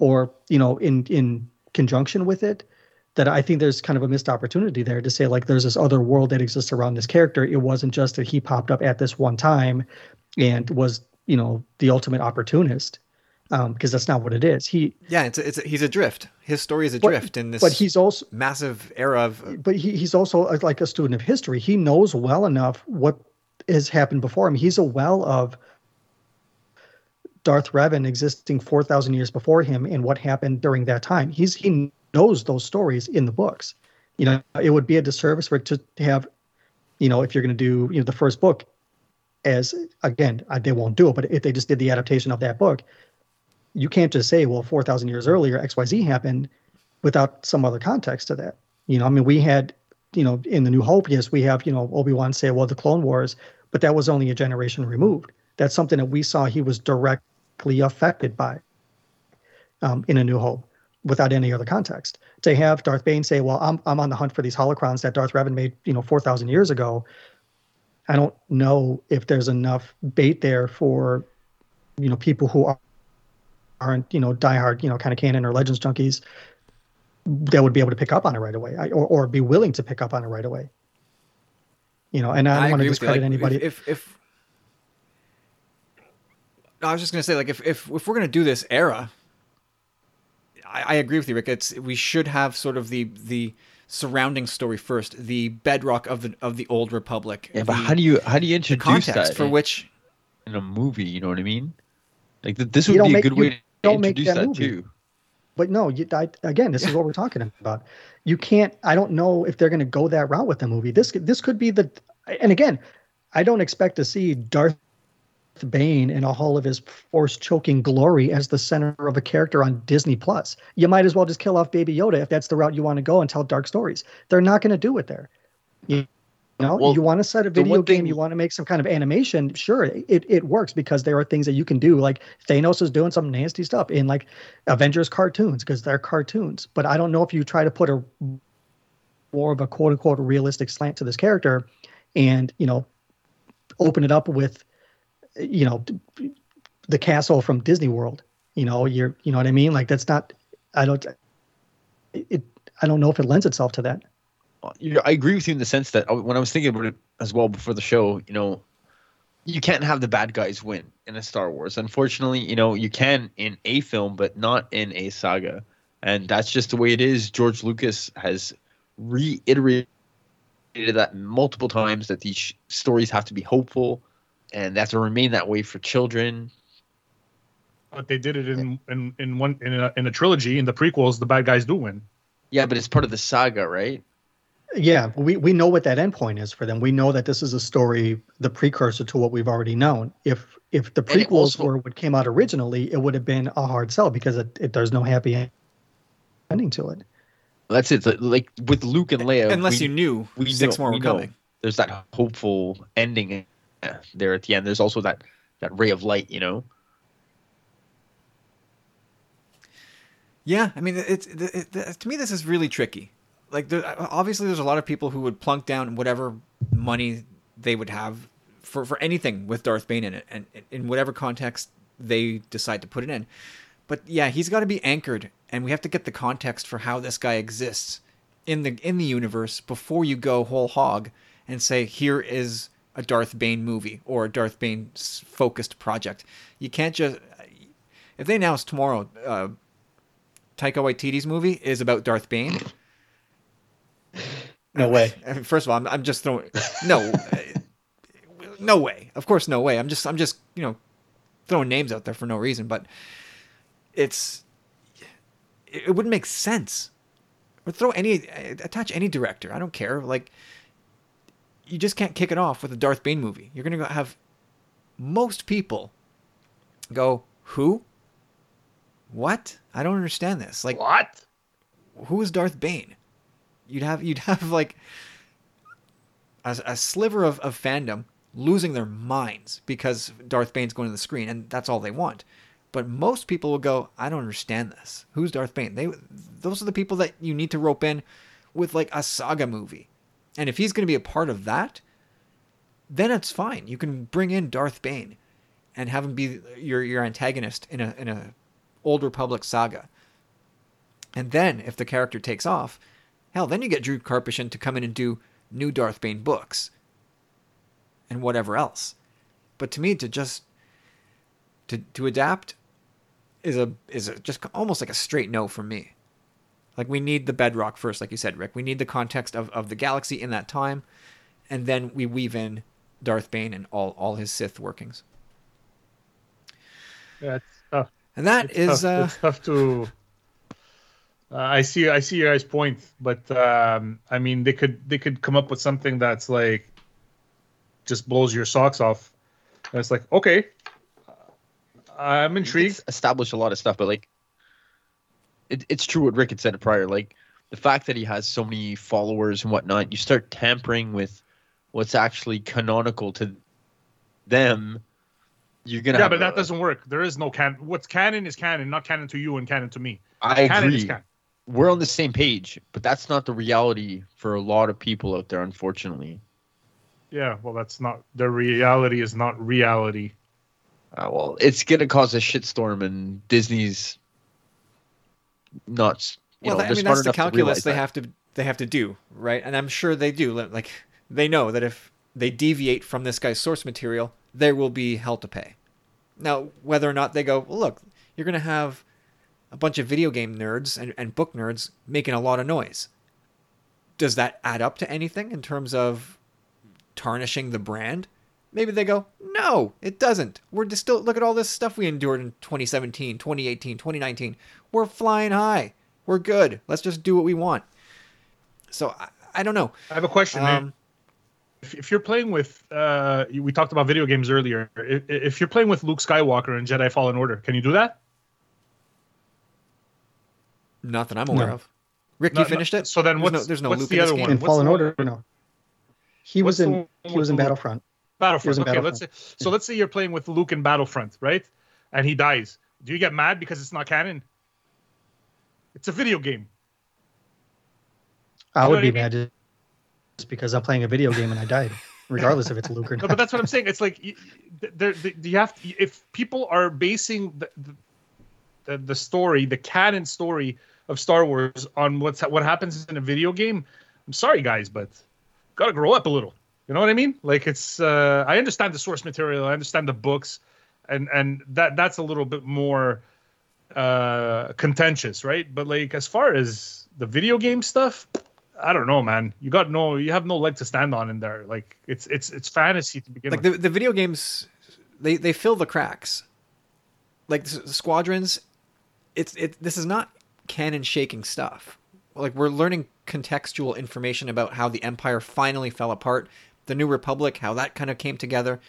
or, in conjunction with it, that I think there's kind of a missed opportunity there to say, like, there's this other world that exists around this character. It wasn't just that he popped up at this one time and was, the ultimate opportunist, because that's not what it is. He's adrift. His story is adrift in this. But he's also massive era of. But he's also like a student of history. He knows well enough what has happened before him. He's a well of Darth Revan existing 4,000 years before him and what happened during that time. He knows those stories in the books. It would be a disservice for it to have, if you're going to do the first book, as again they won't do it, but if they just did the adaptation of that book, you can't just say, well, 4,000 years earlier XYZ happened without some other context to that. I mean, we had, in the New Hope, yes, we have, Obi-Wan say, well, the Clone Wars, but that was only a generation removed. That's something that we saw he was directly affected by in A New Hope without any other context. To have Darth Bane say, well, I'm on the hunt for these holocrons that Darth Revan made, 4,000 years ago. I don't know if there's enough bait there for you know, people who aren't, you know, diehard, you know, kind of canon or Legends junkies that would be able to pick up on it right away, or be willing to pick up on it right away. You know, and I don't want to discredit anybody. If I was just going to say, like, if we're going to do this era, I agree with you, Rick. We should have sort of the surrounding story first, the bedrock of the old Republic. Yeah, but how do you introduce that for which in a movie? You know what I mean? Like this would be a good way to introduce that too. But no, again, this is what we're talking about. You can't. I don't know if they're going to go that route with the movie. This could be the. And again, I don't expect to see Darth Bane in all of his force choking glory as the center of a character on Disney Plus. You might as well just kill off Baby Yoda if that's the route you want to go and tell dark stories. They're not going to do it there. You know, you want to set a video game, you want to make some kind of animation. Sure, it works because there are things that you can do. Like Thanos is doing some nasty stuff in like Avengers cartoons because they're cartoons. But I don't know if you try to put a more of a quote unquote realistic slant to this character, and you know, open it up with, you know, the castle from Disney World, you know, you know what I mean? Like that's not, I don't know if it lends itself to that. I agree with you in the sense that when I was thinking about it as well before the show, you know, you can't have the bad guys win in a Star Wars. Unfortunately, you know, you can in a film, but not in a saga. And that's just the way it is. George Lucas has reiterated that multiple times that these stories have to be hopeful. And that's to remain that way for children. But they did it in a trilogy. In the prequels, the bad guys do win. Yeah, but it's part of the saga, right? Yeah, we know what that endpoint is for them. We know that this is a story, the precursor to what we've already known. If the prequels were what came out originally, it would have been a hard sell because there's no happy ending to it. That's it. Like with Luke and Leia, unless you knew six more were coming. There's that hopeful ending there at the end. There's also that ray of light, you know. Yeah, I mean, it's to me this is really tricky. Like, obviously, there's a lot of people who would plunk down whatever money they would have for anything with Darth Bane in it, and in whatever context they decide to put it in. But yeah, he's got to be anchored, and we have to get the context for how this guy exists in the universe before you go whole hog and say, here is a Darth Bane movie or a Darth Bane focused project. You can't just, if they announce tomorrow, Taika Waititi's movie is about Darth Bane. No way. First of all, I'm just throwing, no way. Of course, no way. I'm just, you know, throwing names out there for no reason, but it wouldn't make sense. Or attach any director. I don't care. Like, you just can't kick it off with a Darth Bane movie. You're going to have most people go, who? What? I don't understand this. Like, what? Who is Darth Bane? You'd have like a sliver of fandom losing their minds because Darth Bane's going to the screen and that's all they want. But most people will go, I don't understand this. Who's Darth Bane? Those are the people that you need to rope in with like a saga movie. And if he's going to be a part of that, then it's fine. You can bring in Darth Bane and have him be your antagonist in a Old Republic saga. And then if the character takes off, hell, then you get Drew Karpyshyn to come in and do new Darth Bane books and whatever else. But to me, to just to adapt is just almost like a straight no for me. Like, we need the bedrock first, like you said, Rick. We need the context of the galaxy in that time, and then we weave in Darth Bane and all his Sith workings. Yeah, it's tough. And it's tough to. I see your guys' point, but I mean, they could come up with something that's like just blows your socks off, and it's like, okay, I'm intrigued. Establish a lot of stuff, but like. It's true what Rick had said prior. Like, the fact that he has so many followers and whatnot, you start tampering with what's actually canonical to them. You're gonna but that doesn't work. There is no canon. What's canon is canon, not canon to you and canon to me. I agree. We're on the same page, but that's not the reality for a lot of people out there, unfortunately. Yeah, well, that's not the reality. Is not reality. Well, it's going to cause a shitstorm, and Disney's nuts. That's the calculus they have to do, right? And I'm sure they do. Like, they know that if they deviate from this guy's source material, there will be hell to pay. Now, whether or not they go, well, look, you're going to have a bunch of video game nerds and book nerds making a lot of noise. Does that add up to anything in terms of tarnishing the brand? Maybe they go, no, it doesn't. We're just still, look at all this stuff we endured in 2017, 2018, 2019. We're flying high. We're good. Let's just do what we want. So I don't know. I have a question, man. If you're playing with, we talked about video games earlier. If you're playing with Luke Skywalker in Jedi Fallen Order, can you do that? Not that I'm aware of. Rick, you finished it? So then what's the other one? In Fallen Order, no. He was in Battlefront. Battlefront. Okay, let's say you're playing with Luke in Battlefront, right? And he dies. Do you get mad because it's not canon? It's a video game. I would be mad just because I'm playing a video game and I died, regardless if it's Luke or not. No, but that's what I'm saying. It's like you have to, if people are basing the story, the canon story of Star Wars on what happens in a video game, I'm sorry guys, but gotta grow up a little. You know what I mean? Like it's I understand the source material, I understand the books, and that's a little bit more contentious, right? But like as far as the video game stuff, I don't know, man. You have no leg to stand on in there. Like it's fantasy to begin with. Like the video games, they fill the cracks. Like Squadrons, this is not canon shaking stuff. Like we're learning contextual information about how the Empire finally fell apart, the New Republic, how that kind of came together.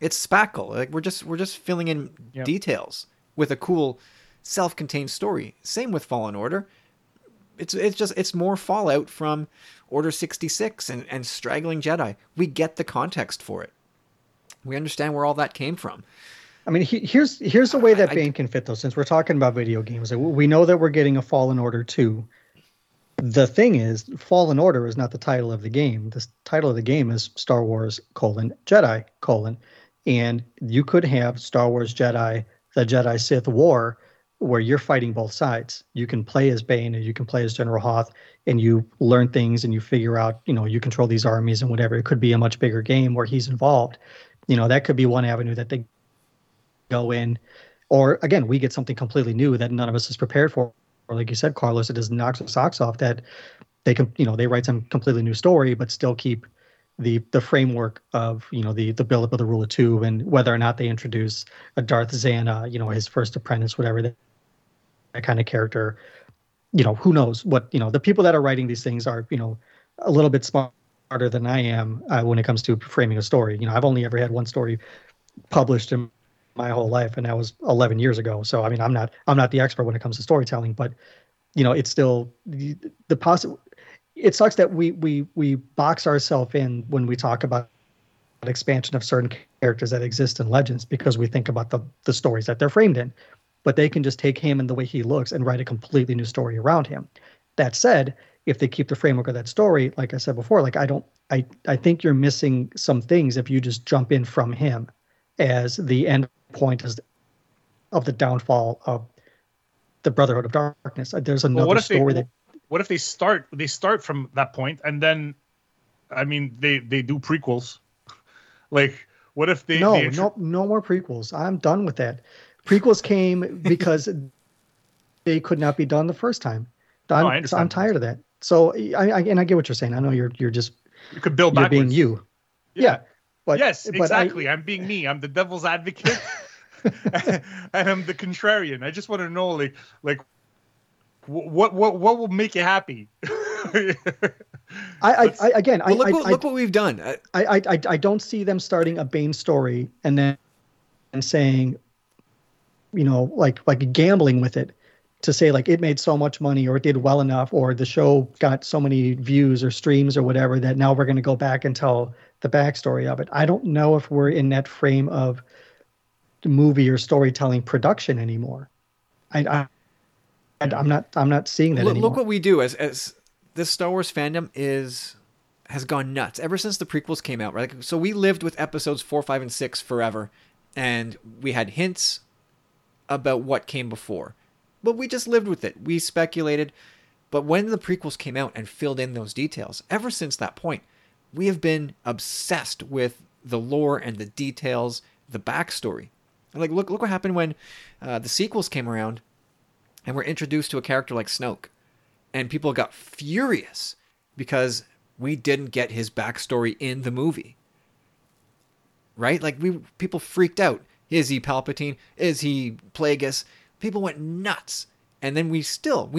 It's spackle. Like we're just filling in details with a cool self-contained story. Same with Fallen Order. It's more fallout from Order 66 and Straggling Jedi. We get the context for it. We understand where all that came from. I mean, here's the way that Bane can fit, though, since we're talking about video games. We know that we're getting a Fallen Order 2. The thing is, Fallen Order is not the title of the game. The title of the game is Star Wars, Jedi, And you could have Star Wars Jedi, the Jedi-Sith War, where you're fighting both sides. You can play as Bane and you can play as General Hoth, and you learn things and you figure out, you control these armies and whatever. It could be a much bigger game where he's involved. That could be one avenue that they go in. Or again, we get something completely new that none of us is prepared for. Or like you said, Carlos, it doesn't knock the socks off that they can, they write some completely new story, but still keep the framework of, the buildup of the Rule of Two, and whether or not they introduce a Darth Xana, his first apprentice, whatever, that kind of character, who knows what, the people that are writing these things are, a little bit smarter than I am when it comes to framing a story. I've only ever had one story published in my whole life, and that was 11 years ago. So I mean, I'm not the expert when it comes to storytelling, but it's still the possible. It sucks that we box ourselves in when we talk about expansion of certain characters that exist in Legends, because we think about the stories that they're framed in, but they can just take him and the way he looks and write a completely new story around him. That said, if they keep the framework of that story, like I said before, like I think you're missing some things if you just jump in from him as the end point is of the downfall of the Brotherhood of Darkness. There's another story. What if they start from that point, and then, I mean, they do prequels. Like, what if they... No more prequels. I'm done with that. Prequels came because they could not be done the first time. I'm tired of that. So, I get what you're saying. I know you're just... You could build backwards. You're being you. Yeah. But, yes, but exactly. I'm being me. I'm the devil's advocate. And I'm the contrarian. I just want to know, like what will make you happy? Look what we've done. I don't see them starting a Bane story and then saying, like gambling with it to say like it made so much money or it did well enough or the show got so many views or streams or whatever that now we're going to go back and tell the backstory of it. I don't know if we're in that frame of movie or storytelling production anymore. I'm not seeing that anymore. Look what we do as this Star Wars fandom has gone nuts ever since the prequels came out, right? So we lived with episodes 4, 5, and 6 forever, and we had hints about what came before. But we just lived with it. We speculated. But when the prequels came out and filled in those details, ever since that point, we have been obsessed with the lore and the details, the backstory. And like, look what happened when the sequels came around and we're introduced to a character like Snoke. And people got furious because we didn't get his backstory in the movie. Right? Like, people freaked out. Is he Palpatine? Is he Plagueis? People went nuts. And then we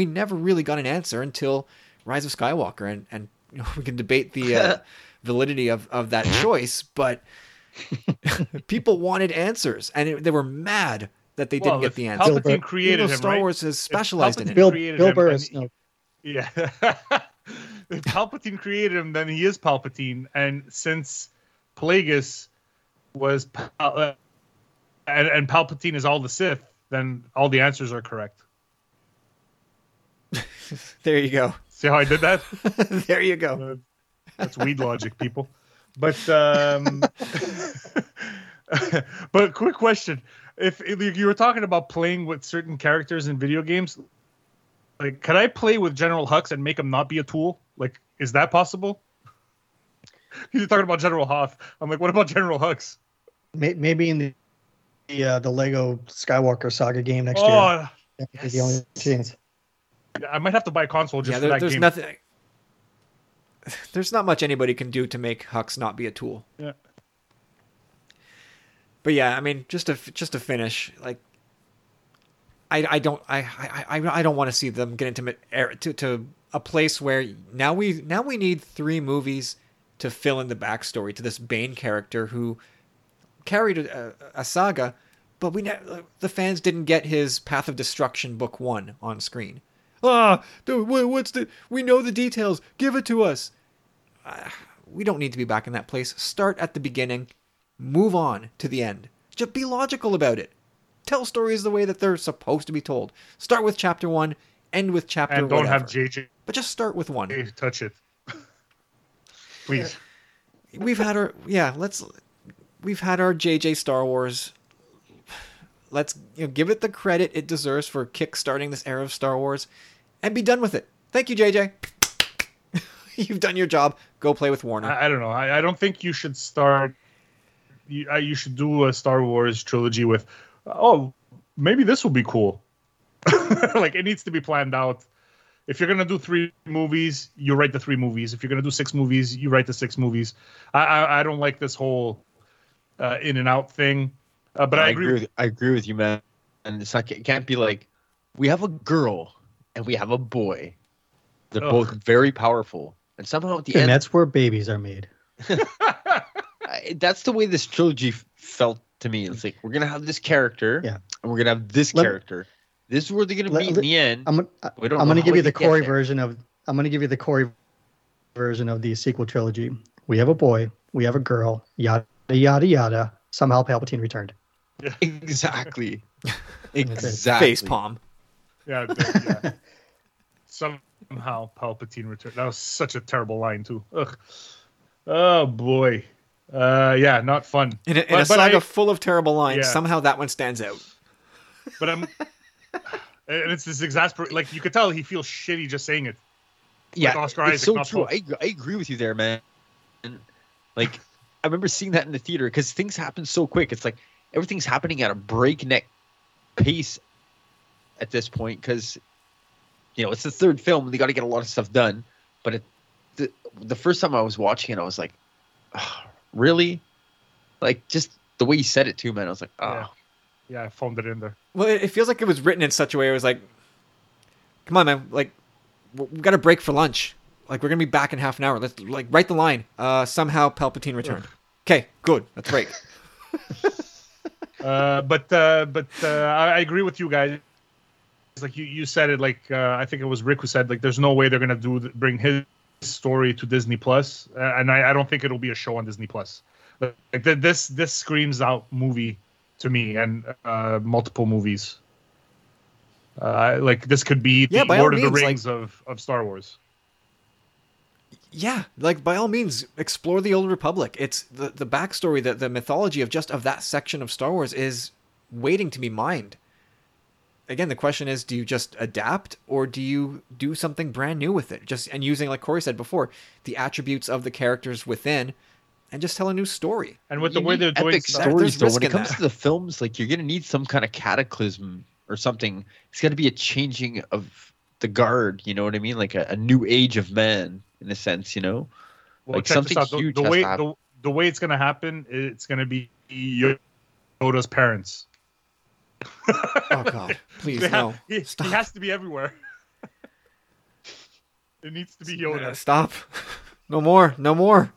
never really got an answer until Rise of Skywalker. And you know, we can debate the validity of that choice, but people wanted answers. And they were mad that they didn't get the answer. Palpatine created him, Star Wars has specialized in it. Bill Burr is no. Yeah. If Palpatine created him, then he is Palpatine. And since Plagueis was... And Palpatine is all the Sith, then all the answers are correct. There you go. See how I did that? There you go. That's weed logic, people. But but quick question. If you were talking about playing with certain characters in video games, like, could I play with General Hux and make him not be a tool? Like, is that possible? You're talking about General Hoth. I'm like, what about General Hux? Maybe in the Lego Skywalker Saga game next year. Yes. The only chance. I might have to buy a console just for that game. There's not much anybody can do to make Hux not be a tool. Yeah. But yeah, I mean, just to finish, like, I don't want to see them get into to a place where now we need 3 movies to fill in the backstory to this Bane character who carried a saga, but the fans didn't get his Path of Destruction Book 1 on screen. We know the details. Give it to us. We don't need to be back in that place. Start at the beginning. Move on to the end. Just be logical about it. Tell stories the way that they're supposed to be told. Start with chapter 1. End with chapter 1. And don't have JJ. But just start with 1. Touch it. Please. We've had our... Yeah, let's... We've had our JJ Star Wars. Let's give it the credit it deserves for kickstarting this era of Star Wars and be done with it. Thank you, JJ. You've done your job. Go play with Warner. I don't know. I don't think you should start. You should do a Star Wars trilogy with, maybe this will be cool. Like, it needs to be planned out. If you're going to do 3 movies, you write the 3 movies. If you're going to do 6 movies, you write the 6 movies. I don't like this whole... in and out thing, but I agree with you, man. And it's like, it can't be like we have a girl and we have a boy. They're both very powerful, and somehow at the end, that's where babies are made. That's the way this trilogy felt to me. It's like, we're gonna have this character, and we're gonna have this character. This is where they're gonna be in the end. I'm gonna give you the Corey version of. I'm gonna give you the Corey version of the sequel trilogy. We have a boy. We have a girl. Yada yada. Somehow Palpatine returned. Yeah. Exactly. Face palm. Yeah. Somehow Palpatine returned. That was such a terrible line too. Ugh. Oh boy. Yeah, not fun. In a saga full of terrible lines, somehow that one stands out. But and it's this exasperating. Like, you could tell he feels shitty just saying it. Yeah, like Oscar Isaac, so true. I agree with you there, man. And like. I remember seeing that in the theater because things happen so quick. It's like everything's happening at a breakneck pace at this point because, it's the 3rd film. And they got to get a lot of stuff done. But the first time I was watching it, I was like, oh, really? Like, just the way you said it too, man. I was like, oh. Yeah, I phoned it in there. Well, it feels like it was written in such a way. It was like, come on, man. Like, we've got a break for lunch. Like, we're going to be back in half an hour. Let's, like, write the line. Somehow Palpatine returned. Okay, good. That's right. But I agree with you guys. It's like you said it, like, I think it was Rick who said, like, there's no way they're going to bring his story to Disney Plus. And I don't think it'll be a show on Disney Plus. Like, this screams out movie to me, and multiple movies. Like, this could be the Lord of the Rings of Star Wars. Yeah, like by all means, explore the Old Republic. It's the backstory, the mythology of that section of Star Wars is waiting to be mined. Again, the question is, do you just adapt or do you do something brand new with it? Just and using, like Corey said before, the attributes of the characters within, and just tell a new story. And with the way they're doing stories, though, when it comes to the films, like you're going to need some kind of cataclysm or something. It's got to be a changing of the guard. You know what I mean? Like a new age of man. In a sense, you know, well, like something huge. The way it's going to happen, it's going to be Yoda's parents. Oh God! Please no! Stop. He has to be everywhere. It needs to be Yoda. Yeah, stop! No more! No more!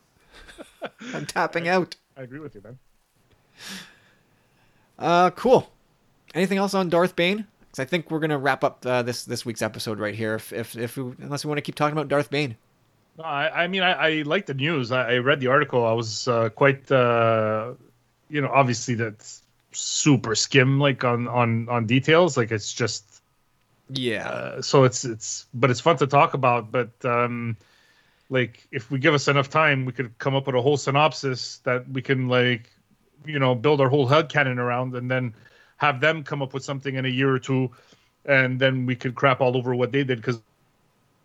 I'm tapping out. I agree with you, man. Cool. Anything else on Darth Bane? Because I think we're gonna wrap up this week's episode right here. Unless we want to keep talking about Darth Bane. I mean, I like the news. I read the article. I was quite, you know, obviously that's super skim, like on details. Like it's just, yeah. But it's fun to talk about. But like, if we give us enough time, we could come up with a whole synopsis that we can, like, you know, build our whole headcanon around, and then have them come up with something in a year or two, and then we could crap all over what they did because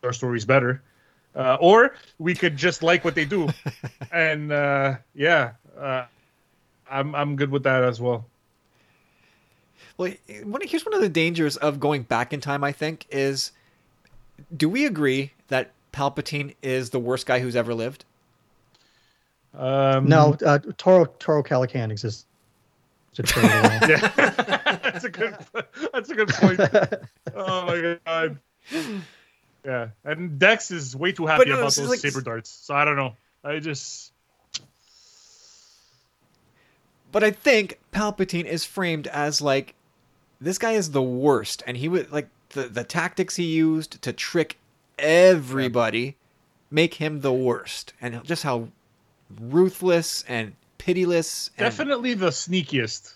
our story's better. Or we could just like what they do, and I'm good with that as well. Well, here's one of the dangers of going back in time. I think is, do we agree that Palpatine is the worst guy who's ever lived? No, Toro Calican exists. Yeah. That's a good point. Oh my God. Yeah, and Dex is way too happy about those saber darts. So I don't know. But I think Palpatine is framed as like, this guy is the worst, and he would like the tactics he used to trick everybody make him the worst, and just how ruthless and pitiless. Definitely the sneakiest.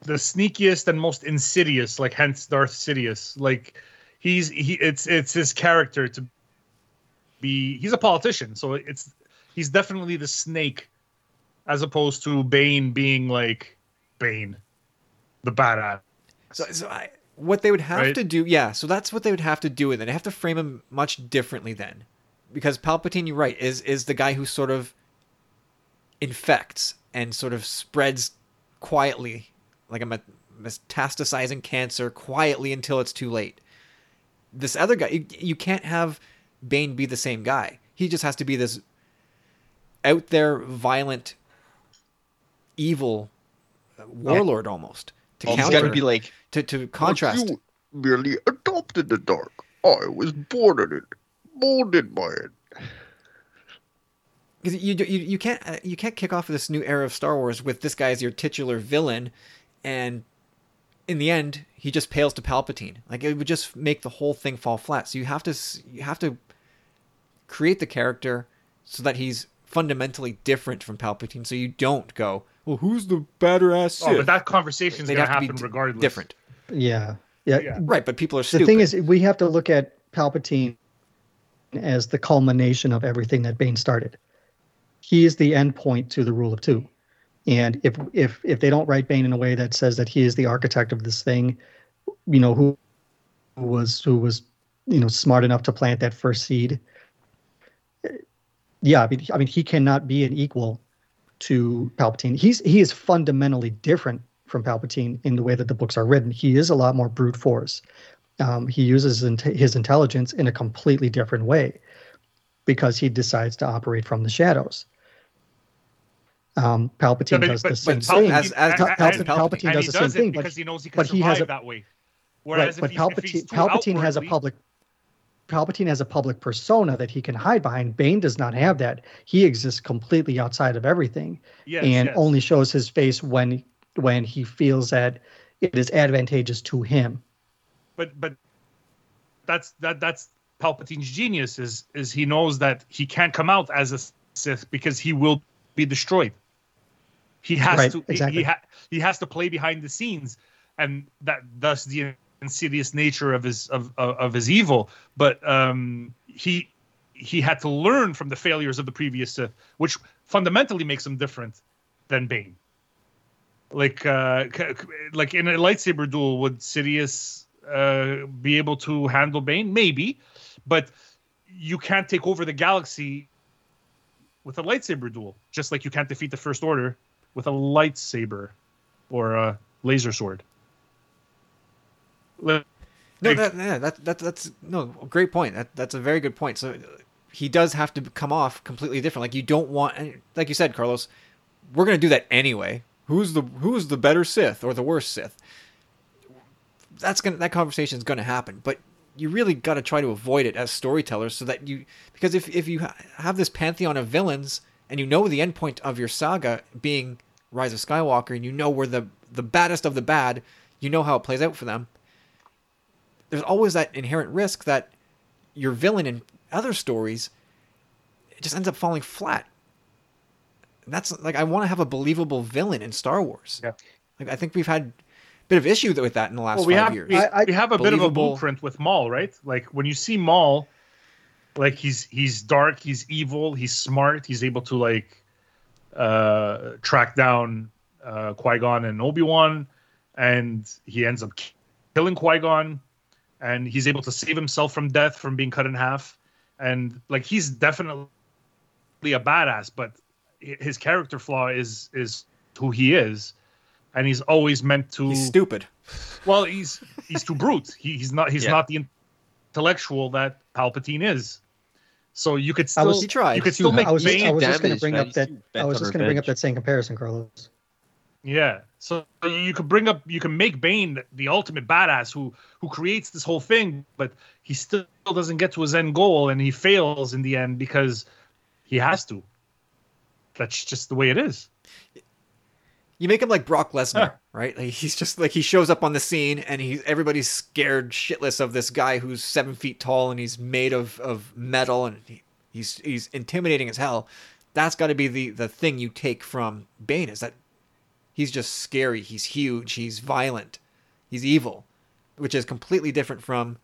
The sneakiest and most insidious, like hence Darth Sidious, like. It's his character to be. He's a politician, so he's definitely the snake, as opposed to Bane being like Bane, the badass. So what they would have to do, yeah. So that's what they would have to do with it. They have to frame him much differently then, because Palpatine, you're right, is the guy who sort of infects and sort of spreads quietly, like a metastasizing cancer quietly until it's too late. This other guy, you can't have Bane be the same guy. He just has to be this out there, violent, evil warlord almost. He's got to be like to contrast. You merely adopted the dark. I was born in it, molded by it. Because you can't kick off this new era of Star Wars with this guy as your titular villain, and in the end, he just pales to Palpatine. Like, it would just make the whole thing fall flat. So you have to create the character so that he's fundamentally different from Palpatine. So you don't go, well, who's the badass Sith? Oh, but that conversation's going to happen regardless. Different. Yeah. Right, but people are stupid. The thing is, we have to look at Palpatine as the culmination of everything that Bane started. He is the end point to the rule of two. And if they don't write Bane in a way that says that he is the architect of this thing, you know, who was, you know, smart enough to plant that first seed. Yeah, I mean, he cannot be an equal to Palpatine. He is fundamentally different from Palpatine in the way that the books are written. He is a lot more brute force. He uses his intelligence in a completely different way because he decides to operate from the shadows. Palpatine does the same thing. Palpatine does the same thing because he knows he can survive that way. Whereas Palpatine has a public persona that he can hide behind. Bane does not have that. He exists completely outside of everything, and only shows his face when he feels that it is advantageous to him. But that's Palpatine's genius is he knows that he can't come out as a Sith because he will be destroyed. He has to. Exactly. He has to play behind the scenes, and that thus the insidious nature of his evil. But he had to learn from the failures of the previous Sith, which fundamentally makes him different than Bane. Like in a lightsaber duel, would Sidious be able to handle Bane? Maybe, but you can't take over the galaxy with a lightsaber duel, just like you can't defeat the First Order with a lightsaber or a laser sword. Great point. That's a very good point. So he does have to come off completely different. Like, you don't want, like you said, Carlos, we're going to do that anyway. Who's the better Sith or the worse Sith? That conversation is going to happen, but you really got to try to avoid it as storytellers, so that you, because if you have this pantheon of villains and you know the endpoint of your saga being Rise of Skywalker, and you know we're the baddest of the bad, you know how it plays out for them. There's always that inherent risk that your villain in other stories, it just ends up falling flat. And that's like, I want to have a believable villain in Star Wars. Yeah. Like, I think we've had a bit of issue with that in the last 5 years. We have a bit of a blueprint with Maul, right? Like, when you see Maul, like he's dark, he's evil, he's smart, he's able to like track down Qui-Gon and Obi-Wan, and he ends up killing Qui-Gon, and he's able to save himself from death, from being cut in half, and like he's definitely a badass, but his character flaw is who he is, and he's always meant to. He's stupid. Well, he's too brute. He's not the intellectual that Palpatine is. So you could still make Bane. I was just going to bring up that same comparison, Carlos. Yeah. So you can make Bane the ultimate badass who creates this whole thing, but he still doesn't get to his end goal, and he fails in the end because he has to. That's just the way it is. You make him like Brock Lesnar, right? Like, he's just like, he shows up on the scene and everybody's scared shitless of this guy who's 7 feet tall and he's made of metal, and he's intimidating as hell. That's got to be the thing you take from Bane, is that he's just scary. He's huge. He's violent. He's evil, which is completely different from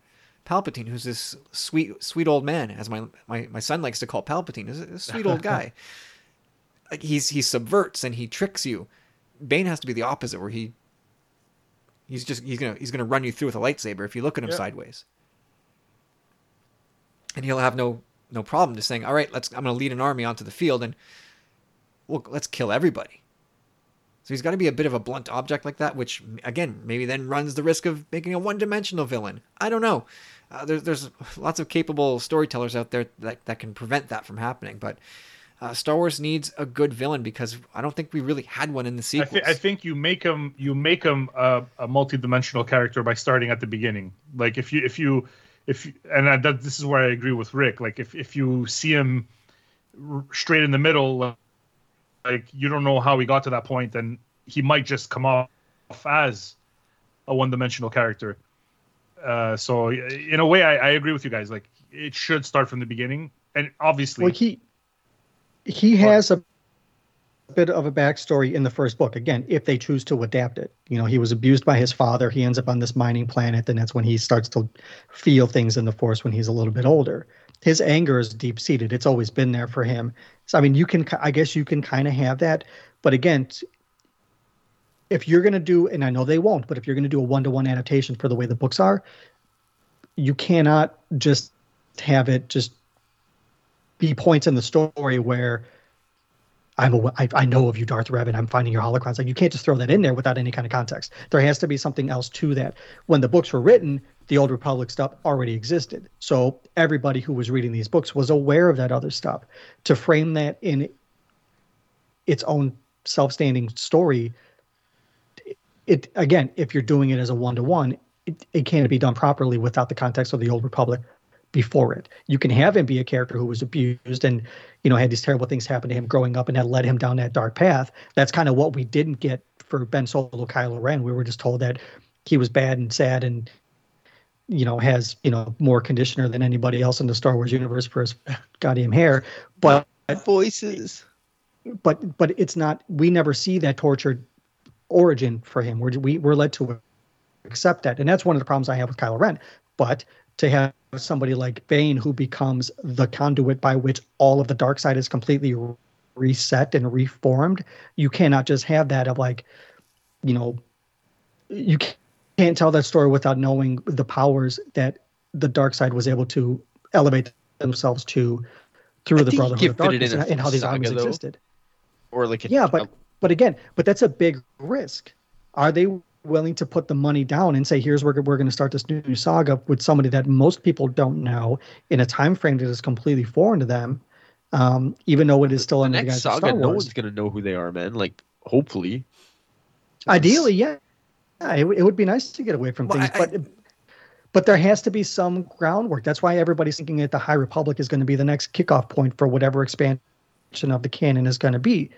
Palpatine, who's this sweet old man, as my son likes to call Palpatine. Is a sweet old guy. Like, he subverts and he tricks you. Bane has to be the opposite, where he's gonna run you through with a lightsaber if you look at him sideways, and he'll have no problem just saying, "All right, I'm gonna lead an army onto the field and let's kill everybody." So he's got to be a bit of a blunt object like that, which again maybe then runs the risk of making a one-dimensional villain. I don't know. There's lots of capable storytellers out there that can prevent that from happening, but. Star Wars needs a good villain, because I don't think we really had one in the sequels. I think you make him a multi-dimensional character by starting at the beginning. Like, this is where I agree with Rick. Like, if you see him straight in the middle, like, you don't know how he got to that point, and he might just come off as a one-dimensional character. So in a way, I agree with you guys. Like, it should start from the beginning, and obviously, like He has a bit of a backstory in the first book. Again, if they choose to adapt it, you know, he was abused by his father. He ends up on this mining planet, and that's when he starts to feel things in the Force when he's a little bit older. His anger is deep-seated. It's always been there for him. So, I mean, I guess you can kind of have that. But again, if you're going to do, and I know they won't, but if you're going to do a one-to-one adaptation for the way the books are, you cannot just have it just be points in the story where I know of you, Darth Revan, I'm finding your holocrons. Like, you can't just throw that in there without any kind of context. There has to be something else to that. When the books were written, the Old Republic stuff already existed. So everybody who was reading these books was aware of that other stuff. To frame that in its own self-standing story, it again, if you're doing it as a one-to-one, it can't be done properly without the context of the Old Republic before it. You can have him be a character who was abused and, you know, had these terrible things happen to him growing up, and that led him down that dark path. That's kind of what we didn't get for Ben Solo, Kylo Ren. We were just told that he was bad and sad and, you know, has, you know, more conditioner than anybody else in the Star Wars universe for his goddamn hair. But voices. But it's not, we never see that tortured origin for him. We're led to accept that. And that's one of the problems I have with Kylo Ren. But to have somebody like Bane, who becomes the conduit by which all of the dark side is completely reset and reformed. You cannot just have that of like, you know, you can't tell that story without knowing the powers that the dark side was able to elevate themselves to through the Brotherhood of Darkness and how these armies existed. Or like, yeah, but that's a big risk. Are they willing to put the money down and say, here's where we're going to start this new saga with somebody that most people don't know in a time frame that is completely foreign to them, even though it is still under the guise of Star Wars? No one's going to know who they are, man. Like, hopefully. Ideally, yeah. It would be nice to get away from things, but there has to be some groundwork. That's why everybody's thinking that the High Republic is going to be the next kickoff point for whatever expansion of the canon is going to be,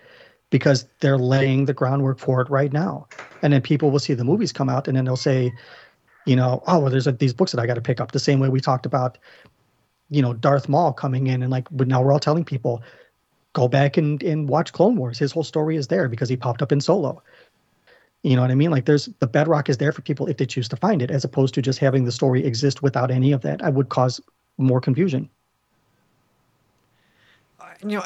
because they're laying the groundwork for it right now. And then people will see the movies come out, and then they'll say, you know, oh, well, there's these books that I got to pick up. The same way we talked about, you know, Darth Maul coming in, and like, but now we're all telling people, go back and watch Clone Wars. His whole story is there because he popped up in Solo. You know what I mean? Like, there's the bedrock is there for people if they choose to find it, as opposed to just having the story exist without any of that. I would cause more confusion. You know,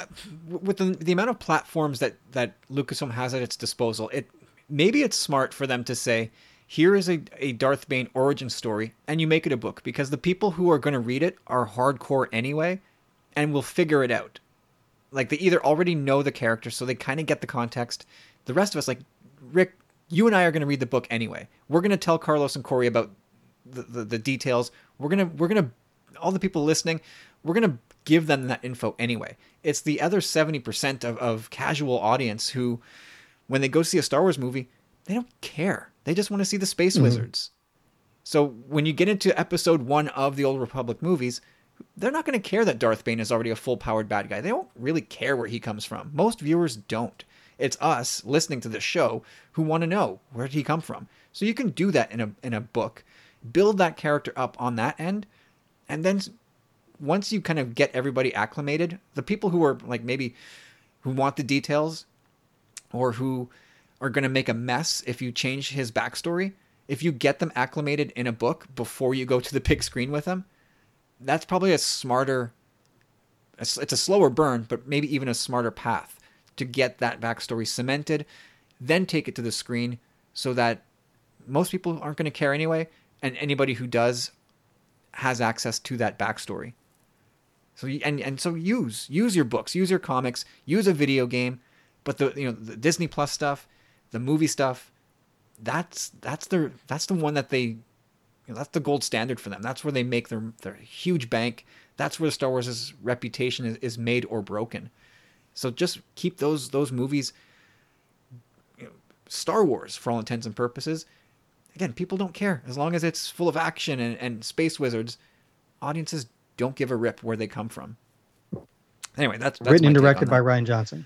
with the amount of platforms that Lucasfilm has at its disposal, maybe it's smart for them to say, here is a Darth Bane origin story, and you make it a book, because the people who are going to read it are hardcore anyway, and will figure it out. Like, they either already know the character, so they kind of get the context. The rest of us, like Rick, you and I are going to read the book anyway. We're going to tell Carlos and Corey about the details. We're going to all the people listening, we're going to give them that info anyway. It's the other 70% of casual audience who, when they go see a Star Wars movie, they don't care. They just want to see the space wizards. So when you get into episode 1 of the Old Republic movies, they're not going to care that Darth Bane is already a full-powered bad guy. They don't really care where he comes from. Most viewers don't. It's us listening to this show who want to know, where did he come from? So you can do that in a book, build that character up on that end. And then once you kind of get everybody acclimated, the people who are like, maybe who want the details or who are going to make a mess if you change his backstory, if you get them acclimated in a book before you go to the big screen with them, that's probably a smarter, it's a slower burn, but maybe even a smarter path to get that backstory cemented, then take it to the screen so that most people aren't going to care anyway, and anybody who does has access to that backstory. So so use your books, use your comics, use a video game, but the Disney Plus stuff, the movie stuff, that's the gold standard for them. That's where they make their huge bank. That's where Star Wars' reputation is made or broken. So just keep those movies, you know, Star Wars for all intents and purposes. Again, people don't care. As long as it's full of action and space wizards, audiences don't give a rip where they come from. Anyway, that's written and directed by Rian Johnson.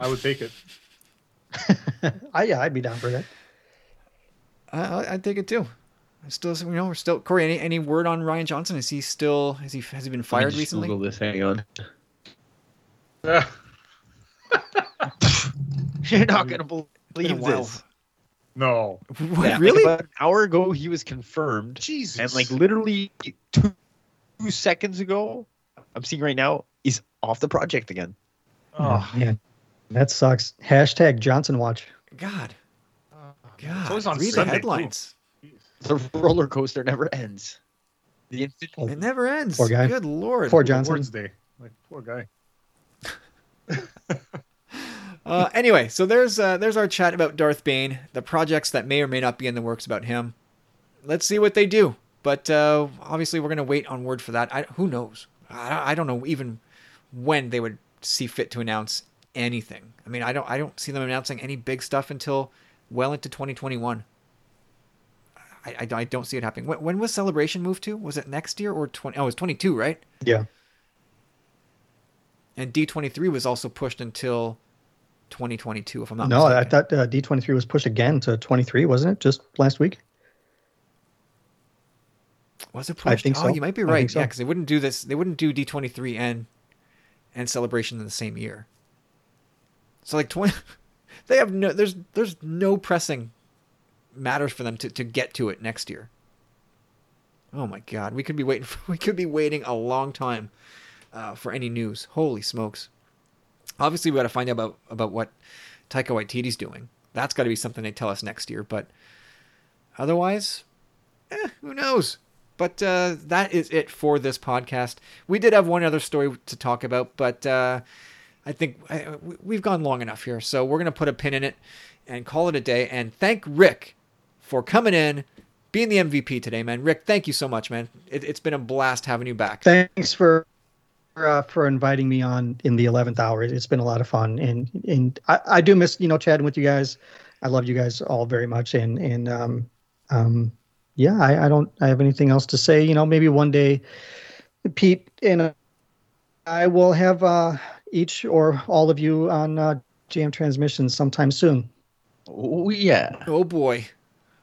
I would take it. I'd be down for that. I'd take it too. We're still Corey. Any word on Rian Johnson? Has he been fired recently? Google this. Hang on. You're not gonna believe this. No. Yeah, really? Like, about an hour ago, he was confirmed. Jesus. And like literally 2 seconds ago, I'm seeing right now, he's off the project again. Oh yeah, that sucks. #JohnsonWatch. God. So he's on read Sunday, the headlines. Too. The roller coaster never ends. It never ends. Poor guy. Good Lord. Poor Johnson. Wednesday. Like, poor guy. Anyway, so there's our chat about Darth Bane, the projects that may or may not be in the works about him. Let's see what they do. But obviously, we're going to wait on word for that. Who knows? I don't know even when they would see fit to announce anything. I mean, I don't see them announcing any big stuff until well into 2021. I don't see it happening. When was Celebration moved to? Was it next year or 20? Oh, it was 22, right? Yeah. And D23 was also pushed until 2022, if I'm not mistaken. No, I thought D23 was pushed again to 23, wasn't it? Just last week? Was it pushed? I think so. Oh, you might be right. So. Yeah, because they wouldn't do this. They wouldn't do D23 and Celebration in the same year. So like 20, they have no. There's no pressing matters for them to get to it next year. Oh my God, we could be waiting. We could be waiting a long time for any news. Holy smokes! Obviously, we got to find out about what Taika Waititi's doing. That's got to be something they tell us next year. But otherwise, who knows? But that is it for this podcast. We did have one other story to talk about, but I think we've gone long enough here, so we're gonna put a pin in it and call it a day. And thank Rick for coming in. Being the MVP today, man. Rick, thank you so much, man. It's been a blast having you back. Thanks for inviting me on in the 11th hour. It's been a lot of fun, and I do miss chatting with you guys. I love you guys all very much, and I don't have anything else to say. Maybe one day, Pete and I will have each or all of you on Jam Transmissions sometime soon. Oh yeah. Oh boy.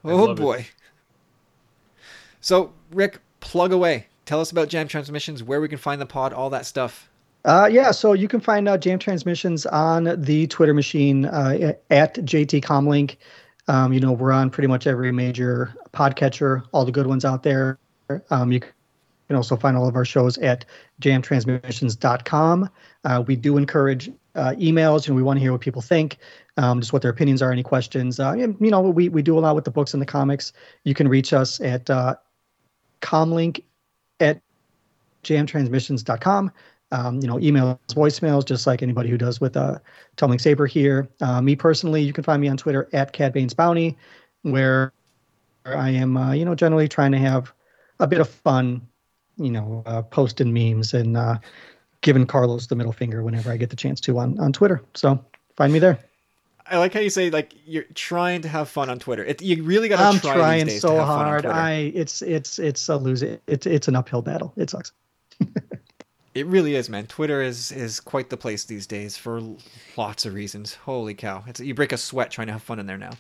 Oh boy. It. So, Rick, plug away. Tell us about Jam Transmissions, where we can find the pod, all that stuff. So you can find Jam Transmissions on the Twitter machine at JT Comlink. We're on pretty much every major podcatcher, all the good ones out there. You can also find all of our shows at jamtransmissions.com. We do encourage emails, we want to hear what people think, just what their opinions are, any questions. We do a lot with the books and the comics. You can reach us at comlink@jamtransmissions.com. Emails, voicemails, just like anybody who does with Tumbling Saber here. Me personally, you can find me on Twitter at Cad Bane's Bounty, where I am, generally trying to have a bit of fun, posting memes and giving Carlos the middle finger whenever I get the chance to on Twitter. So find me there. I like how you say you're trying to have fun on Twitter. You really got to try. I'm trying so hard. It's a lose. It's an uphill battle. It sucks. It really is, man. Twitter is quite the place these days for lots of reasons. Holy cow! You break a sweat trying to have fun in there now.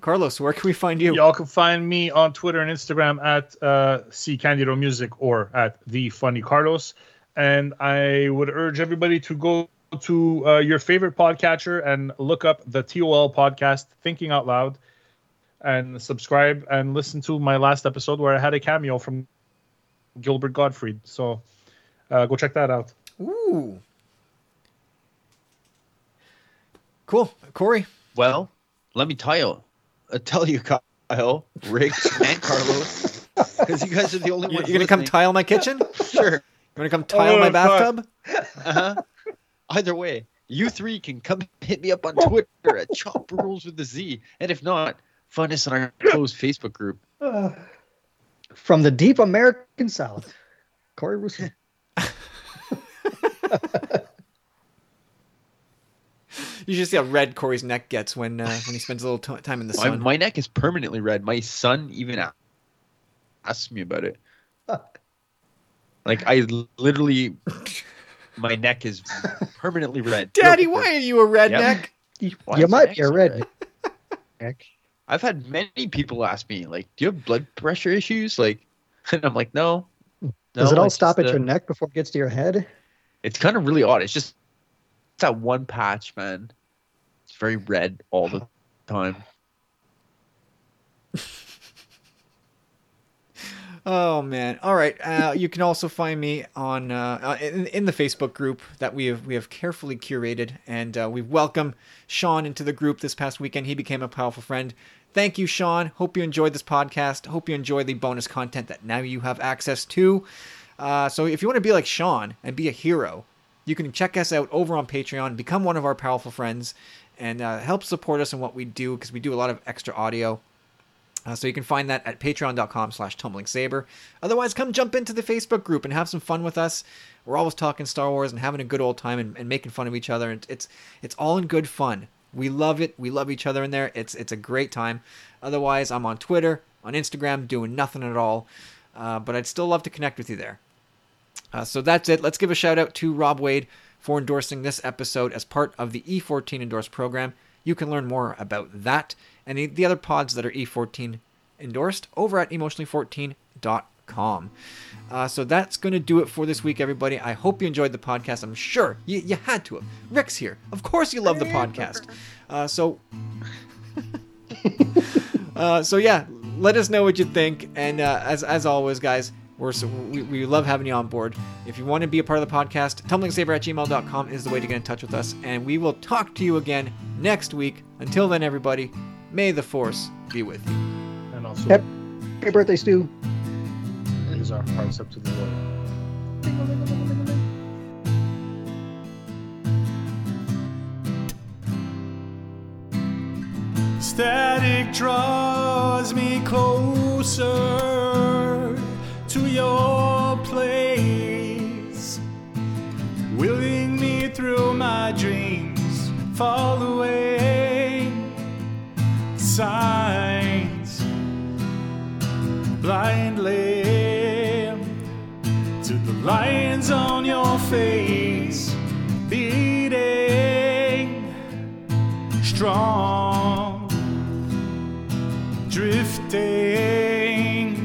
Carlos, where can we find you? Y'all can find me on Twitter and Instagram at @ccandidomusic or at @thefunnycarlos. And I would urge everybody to go to your favorite podcatcher and look up the TOL podcast, Thinking Out Loud, and subscribe and listen to my last episode where I had a cameo from Gilbert Gottfried. So go check that out. Ooh. Cool. Corey? Well, let me tell you, Kyle, Rick, and Carlos, because you guys are the only ones listening. You're going to come tile my kitchen? Sure. You're going to come tile my bathtub? Uh-huh. Either way, you three can come hit me up on Twitter at Chop Rules with a Z. And if not, find us on our closed Facebook group. From the deep American South, Corey Russo. You should see how red Corey's neck gets when he spends a little time in the sun. My neck is permanently red. My son even asked me about it. I literally... My neck is permanently red. Daddy, why are you a redneck? Yep. You might be a redneck. I've had many people ask me, do you have blood pressure issues? And I'm like, no. Does it all stop at your neck before it gets to your head? It's kind of really odd. It's just that one patch, man. It's very red all the time. Oh, man. All right. You can also find me on in the Facebook group that we have carefully curated. And we welcome Sean into the group this past weekend. He became a powerful friend. Thank you, Sean. Hope you enjoyed this podcast. Hope you enjoy the bonus content that now you have access to. So if you want to be like Sean and be a hero, you can check us out over on Patreon. Become one of our powerful friends and help support us in what we do, because we do a lot of extra audio. So you can find that at patreon.com/tumblingsaber. Otherwise, come jump into the Facebook group and have some fun with us. We're always talking Star Wars and having a good old time and making fun of each other. And it's all in good fun. We love it. We love each other in there. It's a great time. Otherwise, I'm on Twitter, on Instagram, doing nothing at all. But I'd still love to connect with you there. So that's it. Let's give a shout out to Rob Wade for endorsing this episode as part of the E14 Endorsed program. You can learn more about that and the other pods that are E14 endorsed over at emotionally14.com. So that's going to do it for this week, everybody. I hope you enjoyed the podcast. I'm sure you had to have. Rick's here. Of course you love the podcast. So let us know what you think. And as always, guys, we love having you on board. If you want to be a part of the podcast, tumblingsaber@gmail.com is the way to get in touch with us. And we will talk to you again next week. Until then, everybody, may the Force be with you. And also, happy birthday, Stu. Here's our hearts up to the Lord. Static draws me closer to your place, wheeling me through my dreams, fall away. Signs blindly to the lines on your face, beating strong. Drifting,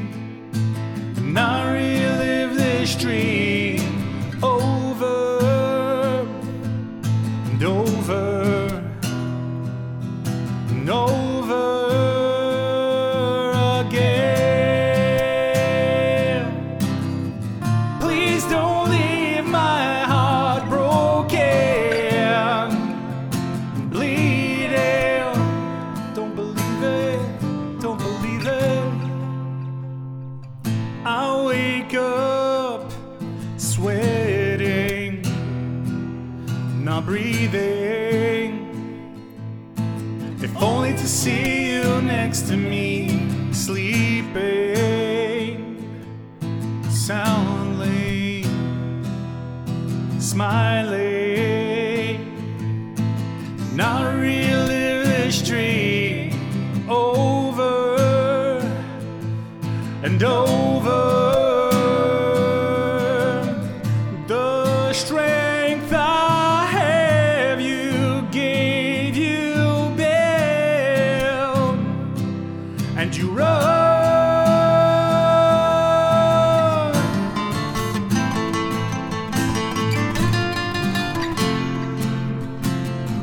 and I relive this dream over and over and over again. Please don't leave my heart broken, bleeding. Don't believe it. Don't believe it. I wake up sweating, not breathing. If only to see you next to me, sleeping soundly, smiling, not relive this dream over and over. The strength I have, you gave, you build, and you run.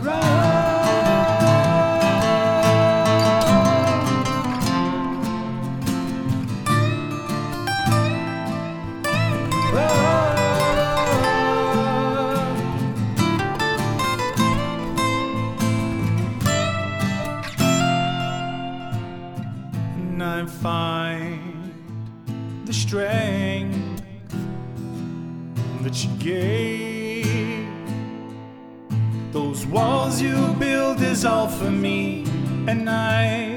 Run. Run. And I find the strength that you gave. Those walls you build is all for me, and I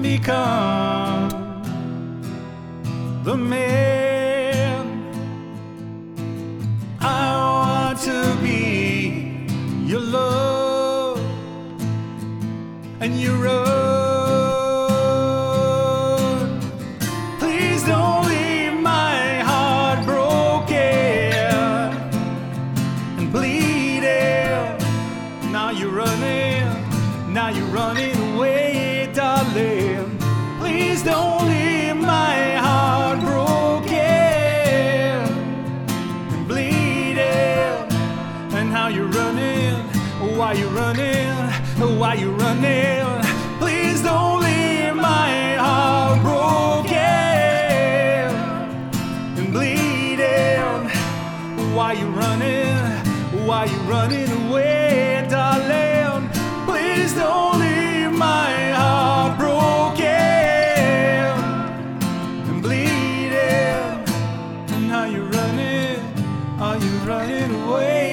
become the man I want to be. Your love and your road. Please don't leave my heart broken and bleeding. Now you're running away, darling. Please don't leave my heart broken and bleeding. And how you're running, why you're running, why you're running. Please don't leave my heart broken and bleeding. Why you running away, darling? Please don't leave my heart broken and bleeding. And how you running, are you running away?